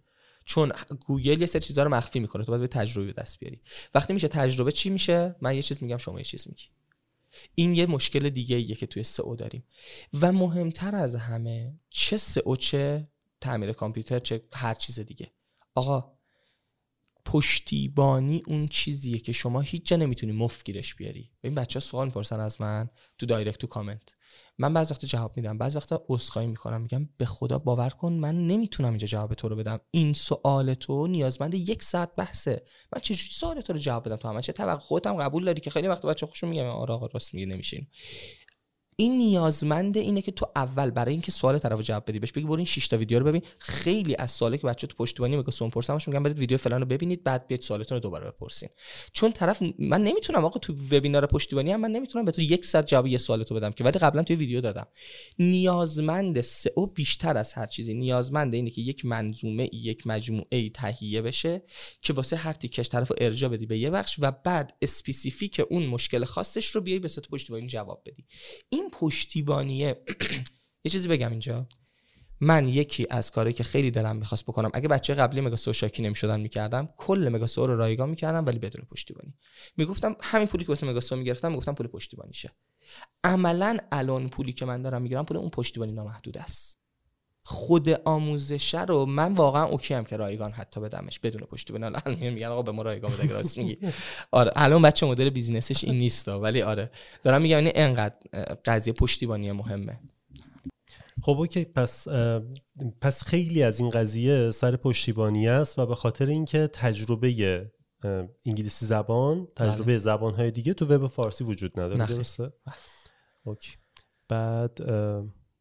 چون گوگل یه سری چیزا رو مخفی میکنه، تو باید به تجربه دست بیاری. وقتی میشه تجربه چی میشه؟ من یه چیز میگم شما یه چیز میگی. این یه مشکل دیگه ایه که توی سئو داریم. و مهمتر از همه، چه سئو چه تعمیر کامپیوتر چه هر چیز دیگه، آقا پشتیبانی اون چیزیه که شما هیچ جا نمیتونی مفت گیرش بیاری. ببین بچه‌ها سوال می‌پرسن از من تو دایرکت، تو کامنت، من بعضی وقتا جواب میدم، بعضی وقتا عذرخواهی میکنم، میگم به خدا باور کن من نمیتونم اینجا جواب تو رو بدم، این سوال تو نیازمند یک ساعت بحثه، من چجوری سوال تو رو جواب بدم؟ تو همه چه توقع خودم قبول داری که خیلی وقت بچه‌ها خوشم میگم آره آقا راست میگه نمیشین. این نیازمنده اینه که تو اول برای اینکه سوال طرفو جواب بدی بهش بگی برو این شش تا ویدیو رو ببین. خیلی از سوالا که بچه‌ها تو پشتیبانی میگه سوم پرسمش میگم برید ویدیو فلان رو ببینید بعد بیاید سوالتون رو دوباره بپرسین، چون طرف من نمیتونم آقا تو وبینار پشتیبانی هم من نمیتونم به تو یک صد جواب یه سوال تو بدم که، ولی قبلا توی ویدیو دادم. نیازمند سئو بیشتر از هر چیزی نیازمند اینه که یک منظومه، یک مجموعه تهیه بشه که واسه هر تیکش طرفو ارجاع بدی به یه بخش و بعد اسپسیفیک اون مشکل خاصش رو بیای واسه پشتیبانی جواب بدی. پشتیبانیه. یه چیزی بگم اینجا، من یکی از کاری که خیلی دلم می‌خواست بکنم، اگه بچه قبلی مگا سئو شاکی نمی‌شدن می‌کردم، کل مگا سئو رو رایگان می‌کردم ولی بدون پشتیبانی. میگفتم همین پولی که واسه مگا سئو می‌گرفتم میگفتم پول پشتیبانیشه. عملاً الان پولی که من دارم می‌گیرم پول اون پشتیبانی نامحدود است. خود آموزش رو من واقعا اوکی ام که رایگان حتی بدمش بدون پشتیبانی. الان میگن آقا به ما رایگان بده گراس میگی. آره الان بچه مدل بیزینسش این نیستا، ولی آره دارم میگم این انقدر قضیه پشتیبانی مهمه. خب اوکی، پس پس خیلی از این قضیه سر پشتیبانی است و به خاطر اینکه تجربه انگلیسی زبان، تجربه نه. زبان‌های دیگه تو وب فارسی وجود نداره، درسته؟ اوکی. بعد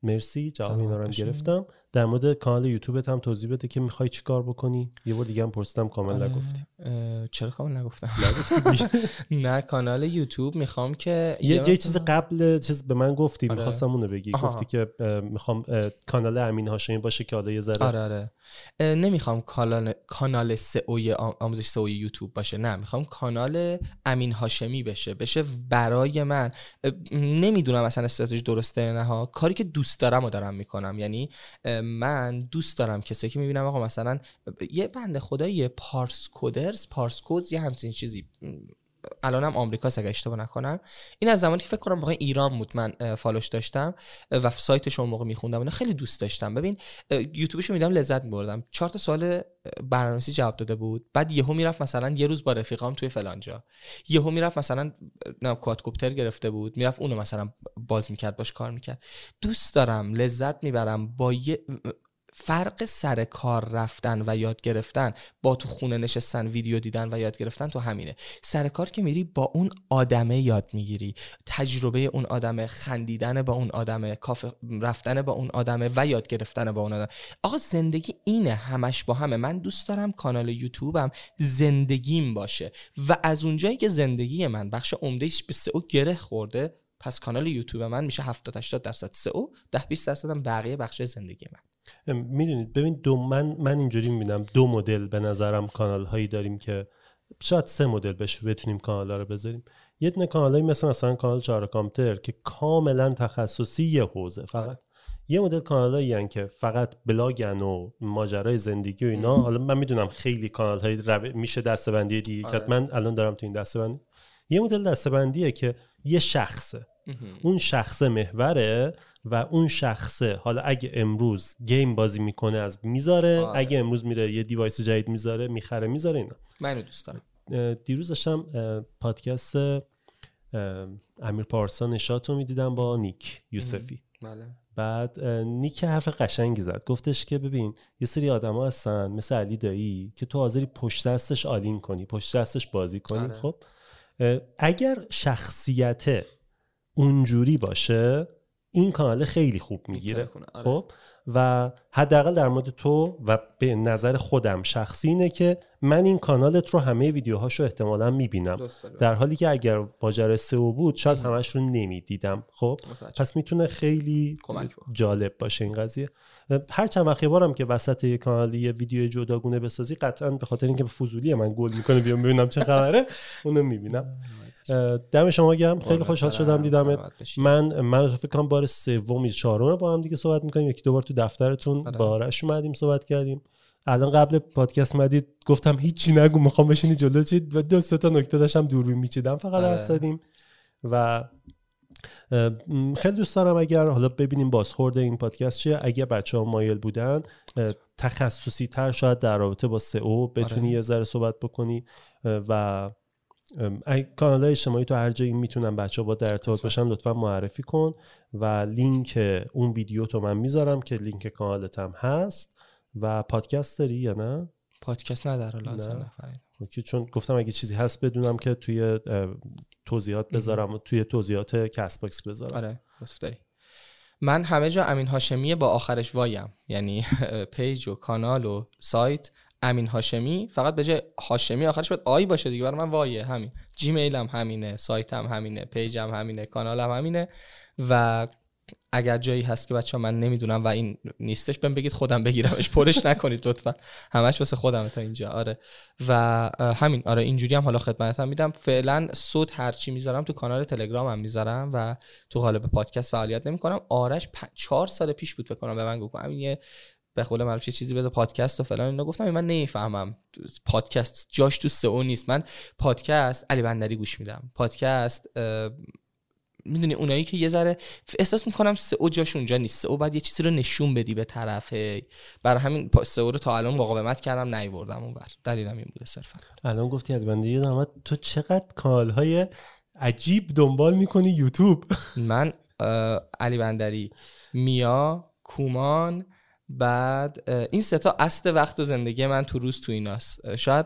مرسی، جواب اینا رو هم گرفتم. در مورد کانال یوتیوبت هم توضیح بده که میخوای چیکار بکنی. یه بار دیگه هم پرسیدم کامل نگفتی. چرا کامل نگفتم؟ نه کانال یوتیوب میخوام که یه چیز قبل چیز به من گفتی، میخواستم اون رو بگی، گفتی که میخوام کانال امین هاشمی باشه که حالا یه ذره آره آره نمیخوام کانال کانال سئو آموزش سئو یوتیوب باشه، نه میخوام کانال امین هاشمی بشه بشه برای من. نمیدونم اصلا استراتژی درسته نه ها، کاری که دوست دارم رو دارم میکنم. یعنی من دوست دارم کسایی که میبینم آقا مثلا یه بنده خدای پارس کودرز، پارس کودز یه همچین چیزی، الانم آمریکاست اگه اشتباه نکنم، این از زمانی که فکر کنم واقعا ایران بود من فالوش داشتم و سایتش اون موقع میخوندم اینا، خیلی دوست داشتم. ببین یوتیوبش رو میدم لذت میبردم، چهار تا سوال برنامه‌نویسی جواب داده بود، بعد یهو میرفت مثلا یه روز با رفیقام توی فلان جا، یهو میرفت مثلا نام کوادکوپتر گرفته بود میرفت اونو مثلا باز میکرد باش کار میکرد. دوست دارم لذت میبرم با یه فرق سر کار رفتن و یاد گرفتن با تو خونه نشستن ویدیو دیدن و یاد گرفتن تو همینه. سر کار که میری با اون آدمه یاد میگیری، تجربه اون آدمه، خندیدن با اون آدمه، کافه رفتن با اون آدمه و یاد گرفتن با اون آدمه. آقا زندگی اینه، همش با همه. من دوست دارم کانال یوتیوبم زندگیم باشه و از اونجایی که زندگی من بخش عمدهش به سئو گره خورده، پس کانال یوتیوب من میشه هفتاد هشتاد درصد سئو، ده بیست درصد هم بقیه بخش زندگی من. میدونید ببین دو من من اینجوری میبینم، دو مدل به نظرم کانال هایی داریم که شاید سه مدل بشه بتونیم کانال ها رو بذاریم. یه دونه کانال هایی مثل مثلا کانال چهار کامپیوتر که کاملا تخصصی یه حوزه فقط آه. یه مدل کانال هایی هن که فقط بلاگن و ماجرای زندگی و اینا. حالا من میدونم خیلی کانال هایی رو... میشه دسته‌بندی دیگه که من الان دارم تو این دسته‌بندی. یه مدل دسته‌بندیه که یه شخصه اون شخص محوره و اون شخصه حالا اگه امروز گیم بازی میکنه از میذاره آره. اگه امروز میره یه دیوایس جدید میذاره میخره میذاره اینا. منو دوست دارم. دیروز داشتم پادکست امیر پارسا نشاط رو میدیدم با نیک یوسفی. بله. بعد نیک حرف قشنگی زد، گفتش که ببین یه سری آدما هستن مثل علی دایی که تو حاضری پشت دستش آلین کنی، پشت دستش بازی کنی. آره. خب اگر شخصیته اونجوری باشه این کانال خیلی خوب میگیره. آره. خب و حداقل در مورد تو و به نظر خودم شخصی اینه که من این کانالت رو همه ویدیوهاشو احتمالاً میبینم، در حالی که اگر ماجرا سئو بود شاید همش رو نمیدیدم. خب پس میتونه خیلی جالب باشه این قضیه. هر چند وقت بارم که وسط یک کانال یه ویدیو جداگونه بسازی، قطعاً به خاطر اینکه به فضولی من گل میکنه بیام ببینم چه خبره، اونو میبینم. دم شما گرم، خیلی خوشحال شدم دیدمت. من من فکر کنم بار سوم یا چهارم با هم دیگه صحبت میکنیم، یکی دو بار تو دفترتون با آرش اومدیم صحبت کردیم. الان قبل پادکست مدید گفتم هیچی نگو، میخوام بشینی جلو چید و دو سه تا نکته داشتم دوربین میچیدم فقط حرف زدیم و خیلی دوست دارم اگر حالا ببینیم بازخورد این پادکست چیه. اگه بچه‌ها مایل بودن تخصصی تر شاید در رابطه با سئو بتونی یه ذره صحبت بکنی و کانال‌های اجتماعی تو هر جایی میتونن بچه‌ها با در ارتباط باشن لطفا معرفی کن و لینک اون ویدیو تو من میذارم که لینک کانالت هم هست. و پادکست داری یا نه؟ پادکست نداره لازم نفرین، چون گفتم اگه چیزی هست بدونم که توی توضیحات بذارم و توی توضیحات کست باکس بذارم. آره داری. من همه جا امین هاشمی با آخرش وایم، یعنی پیج و کانال و سایت امین هاشمی، فقط به جای هاشمی آخرش باید آی باشه دیگه، برای من وایه همین. جیمیلم همینه، سایتم همینه، پیجم همینه، کانالم همینه. و اگر جایی هست که بچه‌ها من نمیدونم و این نیستش بهم بگید خودم بگیرمش، پرش نکنید لطفا، همش واسه خودمه تا اینجا. آره و همین. آره اینجوری هم حالا خدمتتون میدم. فعلا صوت هرچی میذارم تو کانال تلگرامم میذارم و تو قالب پادکست فعالیت نمیکنم. آرش چهار سال پیش بود فکر کنم به من گفت همین یه به قول معروف چیزی بذار پادکست و فلان اینا. گفتم من نمیفهمم، پادکست جاش تو سئو نیست. من پادکست علی بندری گوش میدم، پادکست میدونی اونایی که یه ذره احساس میکنم سئو جاش اونجا نیست، سئو بعد یه چیزی رو نشون بدی به طرف. برای همین سئو رو تا الان مقاومت کردم نیوردم اونور، دلیلم این بوده صرفا. الان گفتی از بنده یادم اومد تو چقدر کانال‌های عجیب دنبال میکنی یوتیوب. من علی بندری، میا کومان، بعد این سه تا اصل وقت و زندگی من تو روز تو ایناست. شاید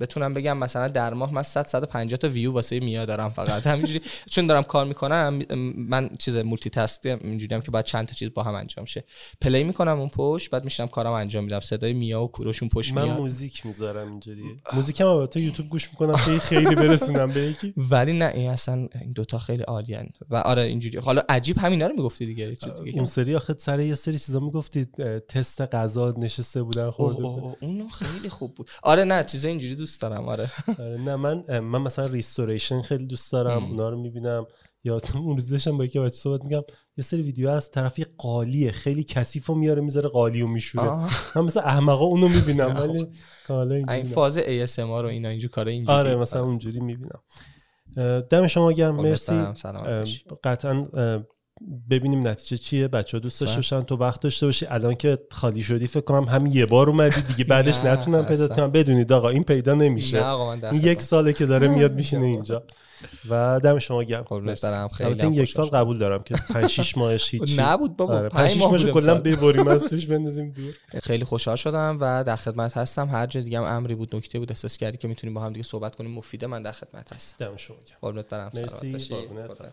بتونم بگم مثلا در ماه من صد صد و پنجاه تا ویو واسه میا دارم فقط همینجوری چون دارم کار میکنم. من چیز مولتی تاسکم اینجوریام که بعد چند تا چیز با هم انجام شه. پلی میکنم اون پشت، بعد میشینم کارام انجام میدم، صدای میا و کوروشون پشت میاد. من موزیک میذارم اینجوری، موزیکم البته یوتیوب گوش میکنم که خیلی برسونم به یکی، ولی نه این اصلا این دوتا خیلی عالیان. و آره اینجوری حالا عجیب همینا رو میگفتی دیگه، چیز دیگه اون سری آخه سر یه سری چیزا میگفتی تست غذا نشسته بودن خورده بود، اون خیلی خوب بود. آره نه چیزای اینجوری دوست دارم. آره نه من من مثلا ریستوریشن خیلی دوست دارم، اونا رو میبینم. یا اون روزشم با یکی بچه صحبت میگم یه سری ویدیو هست طرفی قالیه خیلی کثیفو میاره میذاره قالیو میشوره، من مثلا احمقا اونو میبینم ولی کالا این فاز ای اس ام ار و اینا اینجوری کارا اینجوری. آره مثلا اونجوری میبینم. دم شما گرم، مرسی. قطعا ببینیم نتیجه چیه، بچه‌ها دوست داشته باشن، تو وقت داشته باشی. الان که خالی شدی فکر کنم همین یه بار اومدی دیگه، بعدش نتونم پیدا کنم. بدونید آقا این پیدا نمیشه، این یک ساله که داره میاد میشینه اینجا. و دم شما گرم، قربونت برم. خیلی این یک سال قبول دارم که پنج شش ماهش هیچی نبود بابا، پنج شش ماهش کلا ببریم از توش بندازیم دور. خیلی خوشحال شدم و در خدمت هستم. هر جا دیگه هم امری بود، نکته بود، احساس کردی که میتونیم با هم دیگه صحبت کنیم مفیده، من در خدمت هستم. دم شما گرم، قربونت برم.